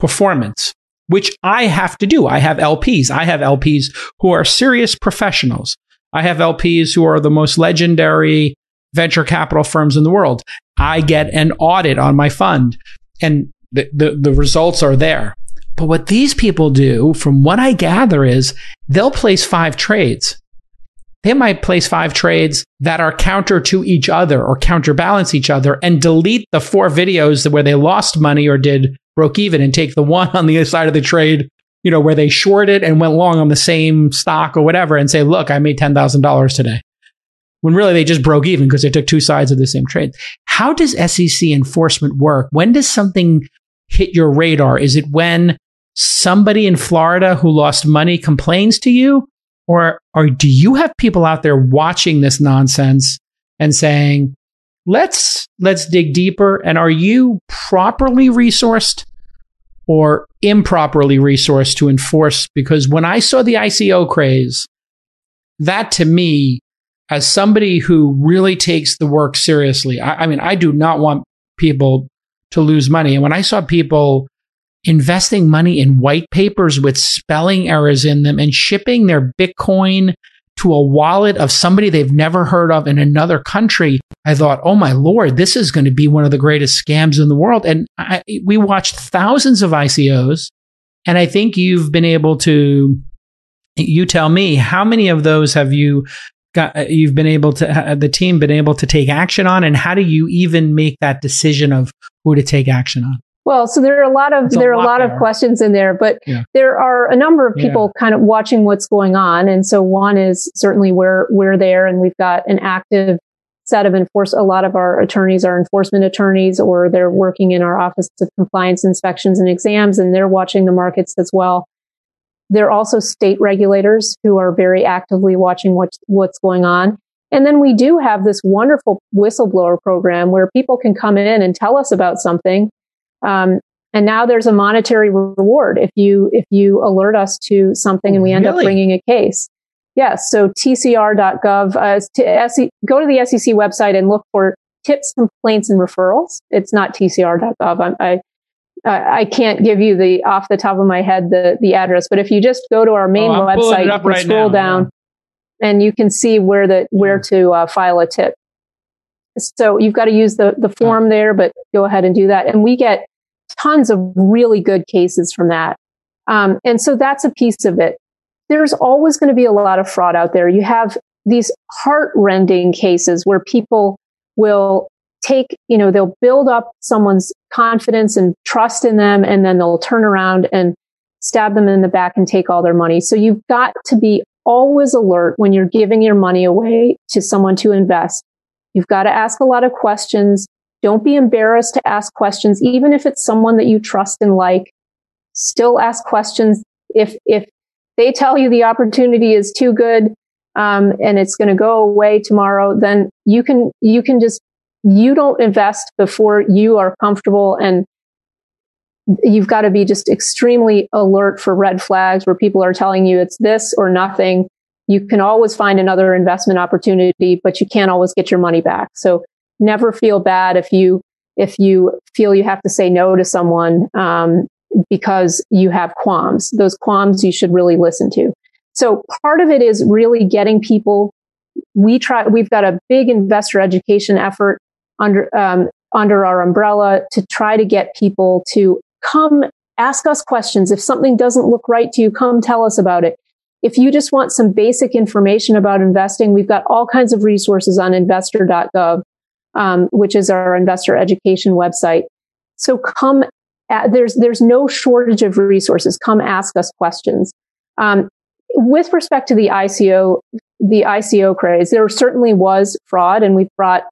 performance, which I have to do. I have LPs. I have LPs who are serious professionals. I have LPs who are the most legendary venture capital firms in the world. I get an audit on my fund, and the results are there. But what these people do, from what I gather, is they'll place five trades. They might place five trades that are counter to each other or counterbalance each other and delete the four videos where they lost money or broke even and take the one on the other side of the trade, you know, where they shorted and went long on the same stock or whatever and say, look, I made $10,000 today. When really they just broke even because they took two sides of the same trade. How does SEC enforcement work? When does something hit your radar? Is it when somebody in Florida who lost money complains to you? Or do you have people out there watching this nonsense and saying, let's dig deeper? And are you properly resourced or improperly resourced to enforce? Because when I saw the ICO craze, that to me, as somebody who really takes the work seriously, I mean, I do not want people to lose money. And when I saw people investing money in white papers with spelling errors in them and shipping their Bitcoin to a wallet of somebody they've never heard of in another country, I thought, oh my Lord, this is going to be one of the greatest scams in the world. And we watched thousands of ICOs. And I think you've been able to, you tell me, how many of those have you got, you've been able to, the team been able to take action on? And how do you even make that decision of who to take action on? Well, so there are a lot of questions in there, but yeah, there are a number of people kind of watching what's going on. And so one is certainly we're there, and we've got an active set of a lot of our attorneys are enforcement attorneys, or they're working in our Office of Compliance Inspections and Exams, and they're watching the markets as well. There are also state regulators who are very actively watching what's going on. And then we do have this wonderful whistleblower program where people can come in and tell us about something. And now there's a monetary reward if you alert us to something and we end up bringing a case. Yes. So tcr.gov, go to the SEC website and look for tips, complaints, and referrals. It's not tcr.gov. I can't give you the off the top of my head the address, but if you just go to our main website and right scroll down, and you can see where to file a tip. So you've got to use the form there, but go ahead and do that. And we get tons of really good cases from that. And so that's a piece of it. There's always going to be a lot of fraud out there. You have these heartrending cases where people will they'll build up someone's confidence and trust in them, and then they'll turn around and stab them in the back and take all their money. So you've got to be always alert when you're giving your money away to someone to invest. You've got to ask a lot of questions. Don't be embarrassed to ask questions, even if it's someone that you trust and like. Still ask questions. If they tell you the opportunity is too good, and it's going to go away tomorrow, then you can just, you don't invest before you are comfortable. And you've got to be just extremely alert for red flags where people are telling you it's this or nothing. You can always find another investment opportunity, but you can't always get your money back. So never feel bad if you feel you have to say no to someone because you have qualms. Those qualms you should really listen to. So part of it is really getting people. We've got a big investor education effort under our umbrella to try to get people to come ask us questions. If something doesn't look right to you, come tell us about it. If you just want some basic information about investing, we've got all kinds of resources on investor.gov, which is our investor education website. So come There's no shortage of resources. Come ask us questions. With respect to the ICO craze, there certainly was fraud, and we've brought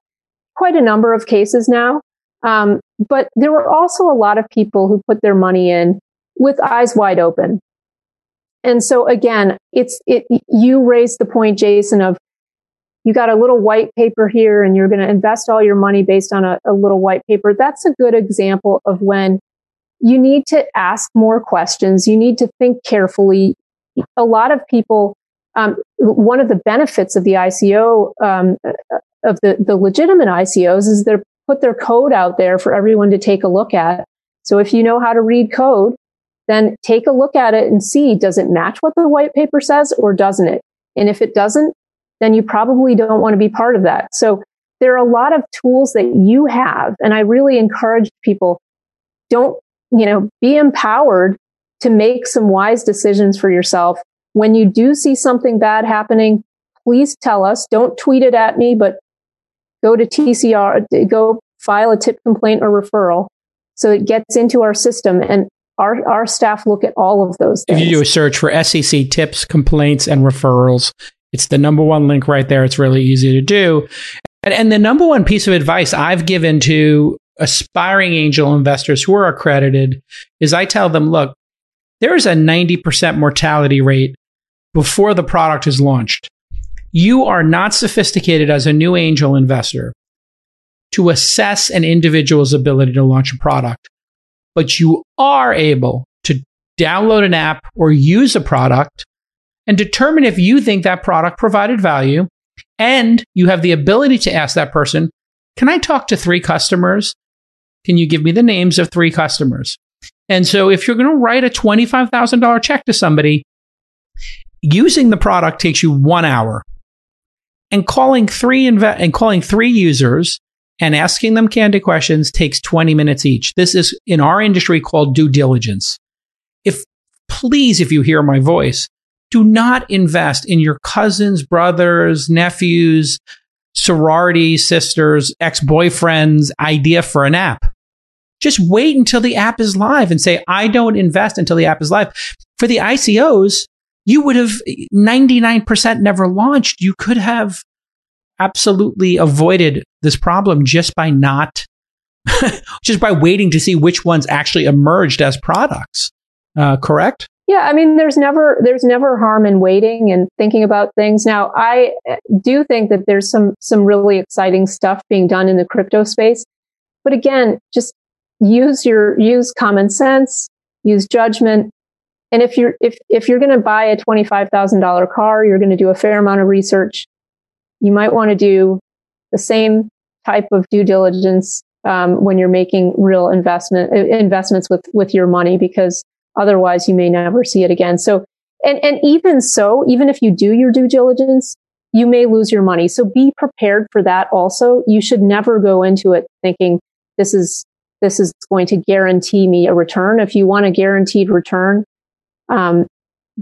quite a number of cases now. But there were also a lot of people who put their money in with eyes wide open. And so again, you raised the point, Jason, of you got a little white paper here and you're going to invest all your money based on a little white paper. That's a good example of when you need to ask more questions. You need to think carefully. A lot of people, one of the benefits of the ICO, of the legitimate ICOs, is they're put their code out there for everyone to take a look at. So if you know how to read code, then take a look at it and see, does it match what the white paper says or doesn't it? And if it doesn't, then you probably don't want to be part of that. So there are a lot of tools that you have. And I really encourage people, be empowered to make some wise decisions for yourself. When you do see something bad happening, please tell us. Don't tweet it at me, but go to TCR, go file a tip complaint or referral so it gets into our system. And our staff look at all of those things. If you do a search for SEC tips, complaints, and referrals, it's the number one link right there. It's really easy to do. And the number one piece of advice I've given to aspiring angel investors who are accredited is I tell them, look, there is a 90% mortality rate before the product is launched. You are not sophisticated as a new angel investor to assess an individual's ability to launch a product, but you are able to download an app or use a product and determine if you think that product provided value, and you have the ability to ask that person, can I talk to 3 customers? Can you give me the names of 3 customers? And so if you're going to write a $25,000 check to somebody, using the product takes you 1 hour. And calling three users and asking them candid questions takes 20 minutes each. This is in our industry called due diligence. If you hear my voice, do not invest in your cousins, brothers, nephews, sorority sisters, ex-boyfriend's idea for an app. Just wait until the app is live and say, I don't invest until the app is live. For the ICOs, you would have 99% never launched. You could have absolutely avoided this problem just by waiting to see which ones actually emerged as products. Correct? Yeah. I mean, there's never harm in waiting and thinking about things. Now, I do think that there's some really exciting stuff being done in the crypto space. But again, just use common sense, use judgment. And if you're going to buy a $25,000 car, you're going to do a fair amount of research. You might want to do the same type of due diligence when you're making real investments with your money, because otherwise you may never see it again. So, and even if you do your due diligence, you may lose your money. So be prepared for that also. You should never go into it thinking this is going to guarantee me a return. If you want a guaranteed return,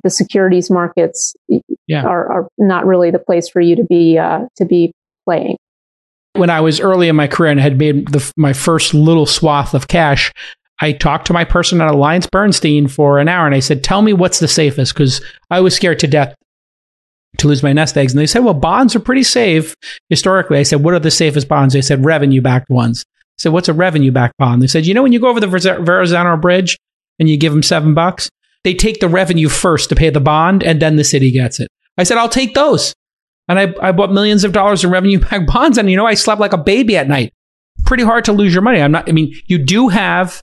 the securities markets are not really the place for you to be playing. When I was early in my career and had made my first little swath of cash, I talked to my person at Alliance Bernstein for an hour and I said, tell me what's the safest, because I was scared to death to lose my nest eggs. And they said, well, bonds are pretty safe historically. I said, what are the safest bonds? They said, revenue-backed ones. I said, what's a revenue-backed bond? They said, you know, when you go over the Verrazano Bridge and you give them $7, they take the revenue first to pay the bond, and then the city gets it. I said, I'll take those. And I bought millions of dollars in revenue-backed bonds, and, I slept like a baby at night. Pretty hard to lose your money. You do have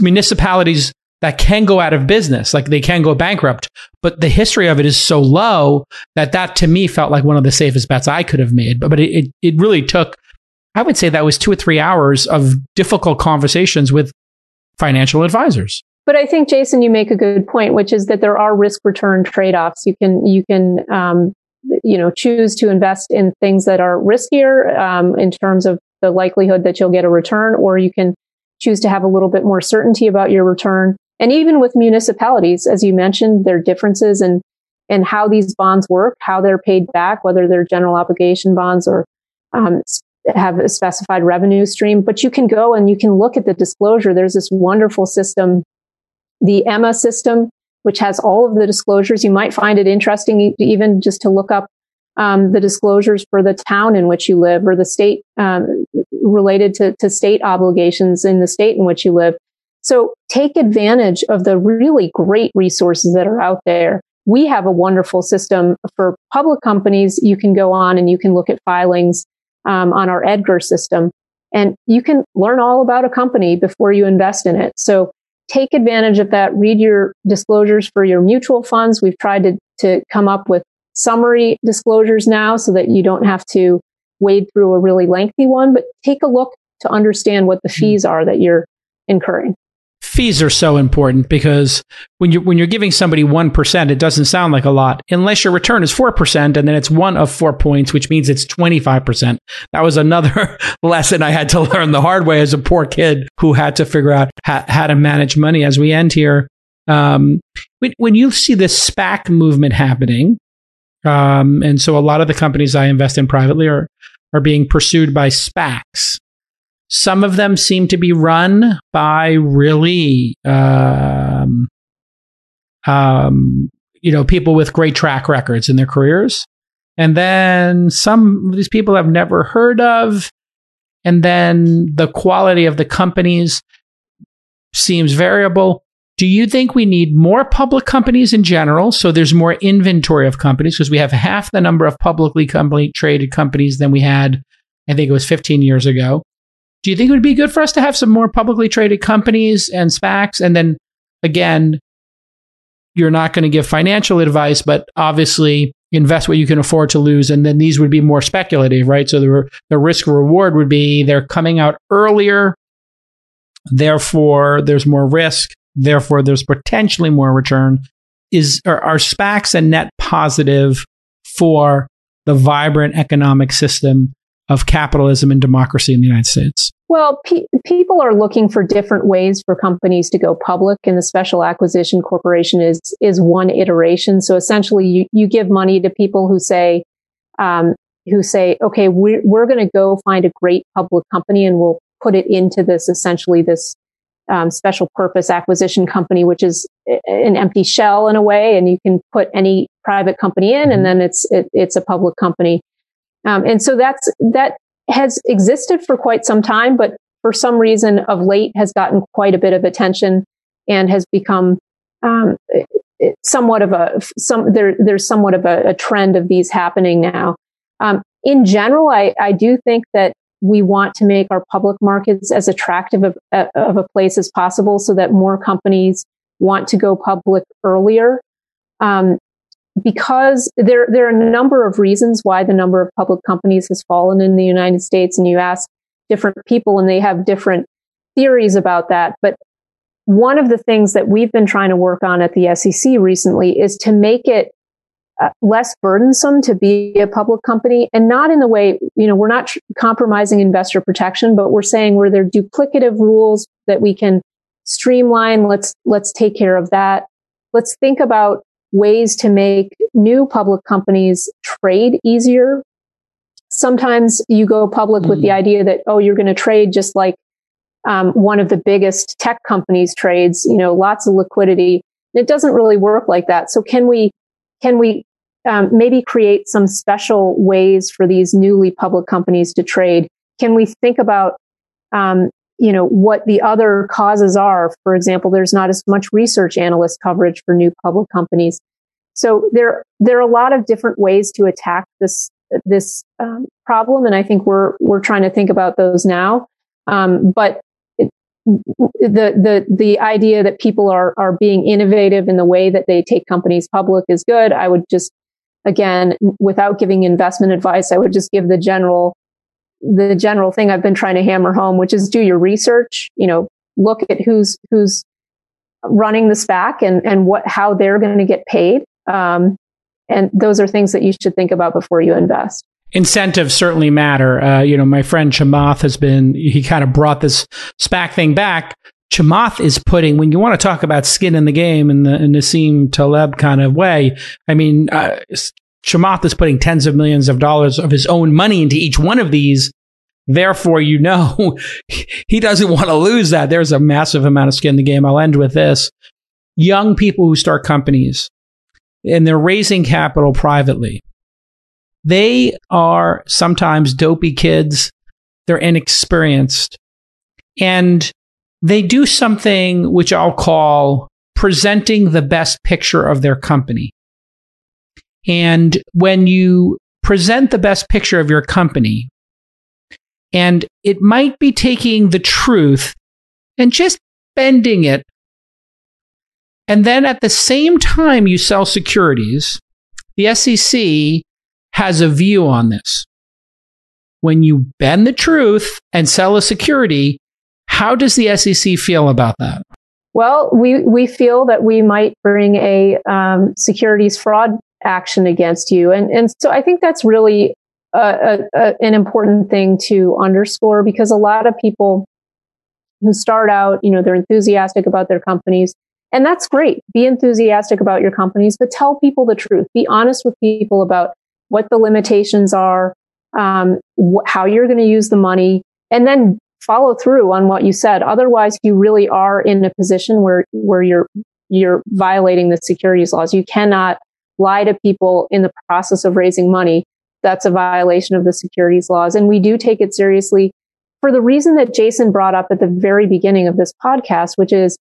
municipalities that can go out of business, like they can go bankrupt, but the history of it is so low that to me felt like one of the safest bets I could have made. But it really took, I would say that was 2 or 3 hours of difficult conversations with financial advisors. But I think, Jason, you make a good point, which is that there are risk return trade-offs. You can choose to invest in things that are riskier in terms of the likelihood that you'll get a return, or you can choose to have a little bit more certainty about your return. And even with municipalities, as you mentioned, there are differences in how these bonds work, how they're paid back, whether they're general obligation bonds or have a specified revenue stream, but you can go and you can look at the disclosure. There's this wonderful system, the EMMA system, which has all of the disclosures. You might find it interesting even just to look up the disclosures for the town in which you live or the state related to state obligations in the state in which you live. So take advantage of the really great resources that are out there. We have a wonderful system for public companies. You can go on and you can look at filings on our EDGAR system, and you can learn all about a company before you invest in it. So take advantage of that. Read your disclosures for your mutual funds. We've tried to come up with summary disclosures now so that you don't have to wade through a really lengthy one, but take a look to understand what the fees are that you're incurring. Fees are so important because when you're giving somebody 1%, it doesn't sound like a lot unless your return is 4%, and then it's one of 4 points, which means it's 25%. That was another lesson I had to learn the hard way as a poor kid who had to figure out how to manage money. As we end here, when you see this SPAC movement happening, and so a lot of the companies I invest in privately are being pursued by SPACs. Some of them seem to be run by really, people with great track records in their careers. And then some of these people I've never heard of. And then the quality of the companies seems variable. Do you think we need more public companies in general? So there's more inventory of companies because we have half the number of publicly traded companies than we had, I think it was 15 years ago. Do you think it would be good for us to have some more publicly traded companies and SPACs? And then again, you're not going to give financial advice, but obviously invest what you can afford to lose. And then these would be more speculative, right? So the risk reward would be they're coming out earlier. Therefore, there's more risk. Therefore, there's potentially more return. Are SPACs a net positive for the vibrant economic system of capitalism and democracy in the United States? Well, people are looking for different ways for companies to go public, and the special acquisition corporation is one iteration. So essentially, you give money to people who say, okay, we're going to go find a great public company, and we'll put it into this special purpose acquisition company, which is an empty shell in a way, and you can put any private company in, and then it's a public company. And so that has existed for quite some time, but for some reason of late has gotten quite a bit of attention and has become somewhat of a trend of these happening now. In general, I do think that we want to make our public markets as attractive of a place as possible so that more companies want to go public earlier. Because there are a number of reasons why the number of public companies has fallen in the United States, and you ask different people and they have different theories about that. But one of the things that we've been trying to work on at the SEC recently is to make it less burdensome to be a public company, and not in the way, we're not compromising investor protection, but we're saying where there are duplicative rules that we can streamline, let's take care of that. Let's think about ways to make new public companies trade easier. Sometimes you go public with the idea that, you're going to trade just like one of the biggest tech companies trades, lots of liquidity. It doesn't really work like that. So can we maybe create some special ways for these newly public companies to trade? Can we think about what the other causes are? For example, there's not as much research analyst coverage for new public companies. So there are a lot of different ways to attack this problem, and I think we're trying to think about those now. But the idea that people are being innovative in the way that they take companies public is good. I would just, again, without giving investment advice, I would just give the general thing I've been trying to hammer home, which is do your research, look at who's running the SPAC and how they're going to get paid. And those are things that you should think about before you invest. Incentives certainly matter. My friend Chamath he kind of brought this SPAC thing back. Chamath is putting, when you want to talk about skin in the game in the Nassim Taleb kind of way, Chamath is putting tens of millions of dollars of his own money into each one of these Therefore, you know, he doesn't want to lose that. There's a massive amount of skin in the game. I'll end with this. Young people who start companies and they're raising capital privately, they are sometimes dopey kids. They're inexperienced. And they do something which I'll call presenting the best picture of their company. And when you present the best picture of your company, and it might be taking the truth and just bending it, and then at the same time you sell securities, the SEC has a view on this. When you bend the truth and sell a security, how does the SEC feel about that? Well, we feel that we might bring a securities fraud action against you. And so I think that's really an important thing to underscore, because a lot of people who start out, you know, they're enthusiastic about their companies. And that's great. Be enthusiastic about your companies, but tell people the truth. Be honest with people about what the limitations are, how you're going to use the money, and then follow through on what you said. Otherwise, you really are in a position where you're violating the securities laws. You cannot lie to people in the process of raising money. That's a violation of the securities laws. And we do take it seriously for the reason that Jason brought up at the very beginning of this podcast, which is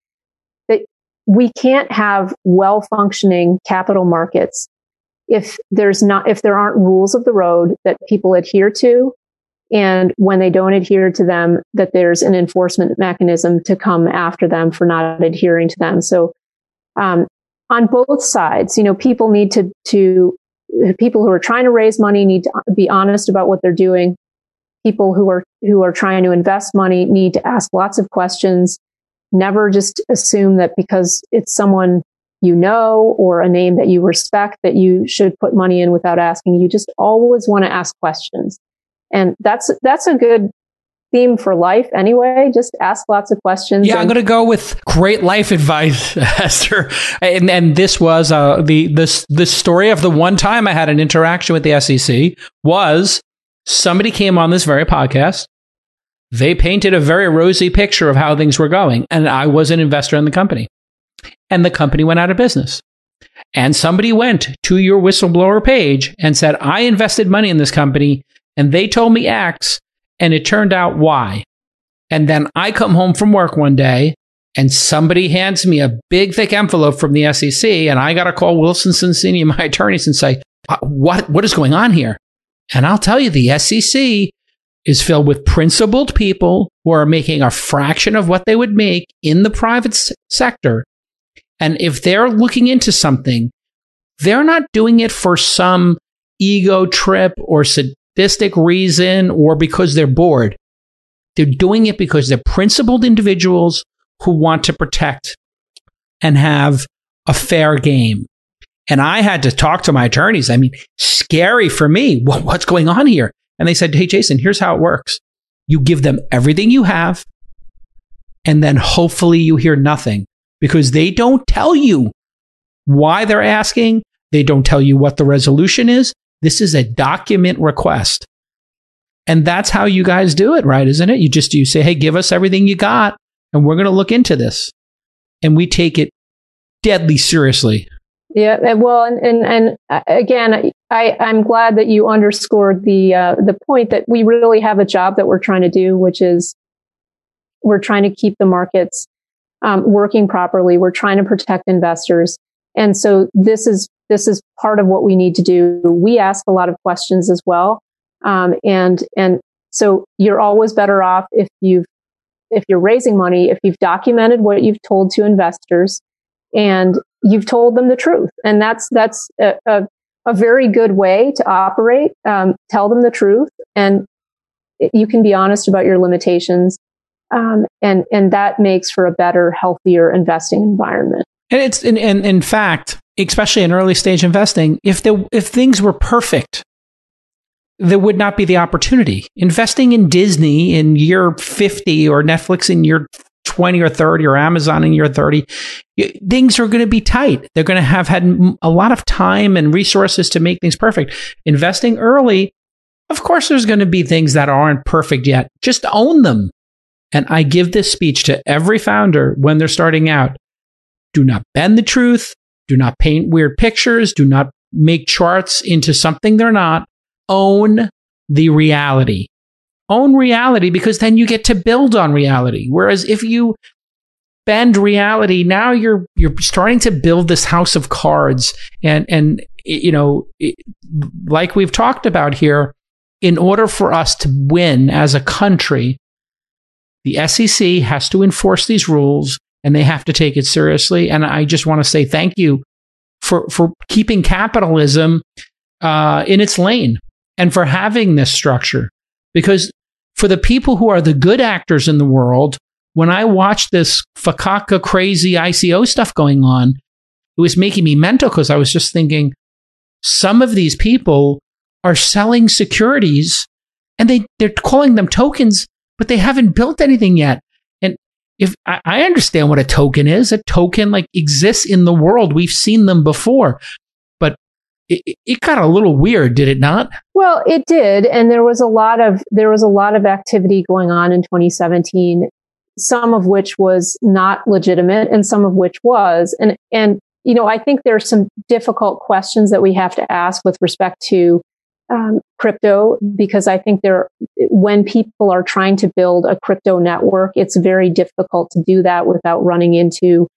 that we can't have well-functioning capital markets if there aren't rules of the road that people adhere to. And when they don't adhere to them, that there's an enforcement mechanism to come after them for not adhering to them. So, on both sides, you know, people who are trying to raise money need to be honest about what they're doing. People who are trying to invest money need to ask lots of questions. Never just assume that because it's someone you know or a name that you respect that you should put money in without asking. You just always want to ask questions. And that's a good theme for life anyway. Just ask lots of questions. Yeah, I'm going to go with great life advice, Hester. And this was the story of the one time I had an interaction with the SEC was somebody came on this very podcast. They painted a very rosy picture of how things were going. And I was an investor in the company. And the company went out of business. And somebody went to your whistleblower page and said, I invested money in this company. And they told me X, and it turned out Y. And then I come home from work one day, and somebody hands me a big, thick envelope from the SEC, and I got to call Wilson Sonsini, my attorneys, and say, what is going on here? And I'll tell you, the SEC is filled with principled people who are making a fraction of what they would make in the private sector. And if they're looking into something, they're not doing it for some ego trip or sadistic reason or because they're bored. They're doing it because they're principled individuals who want to protect and have a fair game. And I had to talk to my attorneys. I mean, scary for me. What's going on here? And they said, hey, Jason, here's how it works. You give them everything you have, and then hopefully you hear nothing because they don't tell you why they're asking. They don't tell you what the resolution is. This is a document request. And that's how you guys do it, right? Isn't it? You say, hey, give us everything you got, and we're going to look into this. And we take it deadly seriously. Yeah. Well, and again, I'm glad that you underscored the point that we really have a job that we're trying to do, which is we're trying to keep the markets working properly. We're trying to protect investors. And so this is part of what we need to do. We ask a lot of questions as well. And so you're always better off if you're raising money, if you've documented what you've told to investors and you've told them the truth. And that's a very good way to operate. Tell them the truth, and you can be honest about your limitations. And that makes for a better, healthier investing environment. And it's in fact, especially in early stage investing, if things were perfect, there would not be the opportunity. Investing in Disney in year 50 or Netflix in year 20 or 30 or Amazon in year 30, things are going to be tight. They're going to have had a lot of time and resources to make things perfect. Investing early, Of course, there's going to be things that aren't perfect yet. Just own them. And I give this speech to every founder when they're starting out. Do not bend the truth. Do not paint weird pictures. Do not make charts into something they're not. Own the reality. Own reality, because then you get to build on reality. Whereas if you bend reality, now you're starting to build this house of cards. And you know, like we've talked about here, in order for us to win as a country, the SEC has to enforce these rules, and they have to take it seriously. And I just want to say thank you for keeping capitalism in its lane and for having this structure. Because for the people who are the good actors in the world, when I watched this fakaka crazy ICO stuff going on, it was making me mental, because I was just thinking, some of these people are selling securities and they're calling them tokens, but they haven't built anything yet. And if I understand what a token is, a token like exists in the world. We've seen them before, but it got a little weird, did it not? Well, it did, and there was a lot of activity going on in 2017, some of which was not legitimate, and some of which was. And you know, I think there's some difficult questions that we have to ask with respect to crypto, because I think when people are trying to build a crypto network, it's very difficult to do that without running into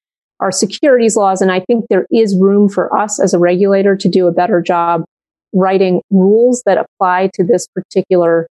our securities laws. And I think there is room for us as a regulator to do a better job writing rules that apply to this particular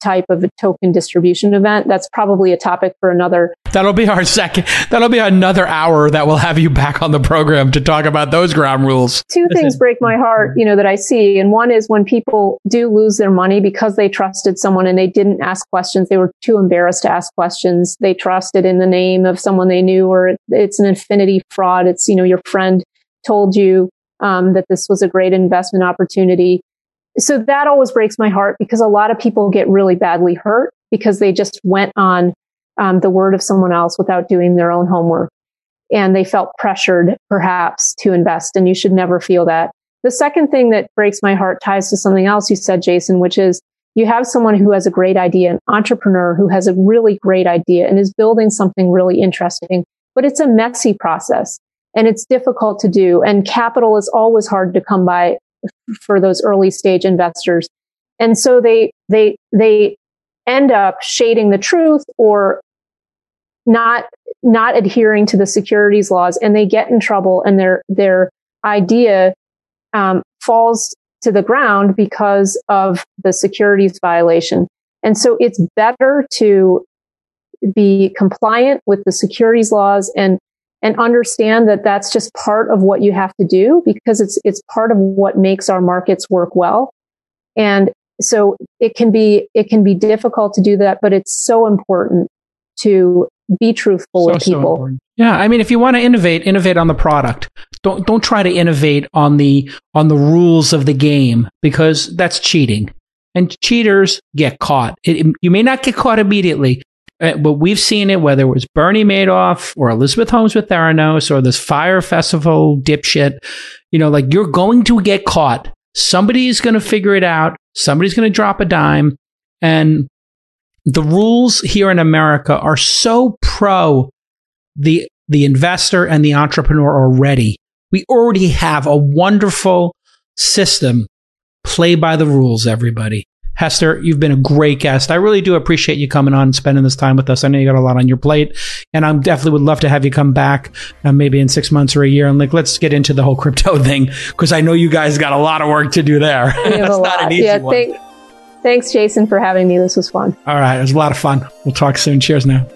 type of a token distribution event. That's probably a topic for another. That'll be another hour that will have you back on the program to talk about those ground rules. Two things break my heart, you know, that I see. And one is when people do lose their money because they trusted someone and they didn't ask questions. They were too embarrassed to ask questions. They trusted in the name of someone they knew, or it's an infinity fraud. It's, you know, your friend told you that this was a great investment opportunity. So that always breaks my heart, because a lot of people get really badly hurt because they just went on the word of someone else without doing their own homework. And they felt pressured, perhaps, to invest. And you should never feel that. The second thing that breaks my heart ties to something else you said, Jason, which is you have someone who has a great idea, an entrepreneur who has a really great idea and is building something really interesting. But it's a messy process and it's difficult to do. And capital is always hard to come by for those early stage investors. And so they end up shading the truth or not adhering to the securities laws, and they get in trouble, and their idea falls to the ground because of the securities violation. And so it's better to be compliant with the securities laws and understand that that's just part of what you have to do, because it's part of what makes our markets work well. And so it can be difficult to do that, but it's so important to be truthful with people. So yeah. I mean, if you want to innovate on the product. Don't try to innovate on the rules of the game, because that's cheating, and cheaters get caught. You may not get caught immediately. But we've seen it, whether it was Bernie Madoff or Elizabeth Holmes with Theranos or this Fyre Festival dipshit, you know, like, you're going to get caught. Somebody's going to figure it out. Somebody's going to drop a dime. And the rules here in America are so pro the investor and the entrepreneur already. We already have a wonderful system. Play by the rules, everybody. Hester, you've been a great guest. I really do appreciate you coming on and spending this time with us. I know you got a lot on your plate, and I definitely would love to have you come back maybe in 6 months or a year, and like, let's get into the whole crypto thing, because I know you guys got a lot of work to do there. It's not an easy one. Thanks, Jason, for having me. This was fun. All right. It was a lot of fun. We'll talk soon. Cheers now.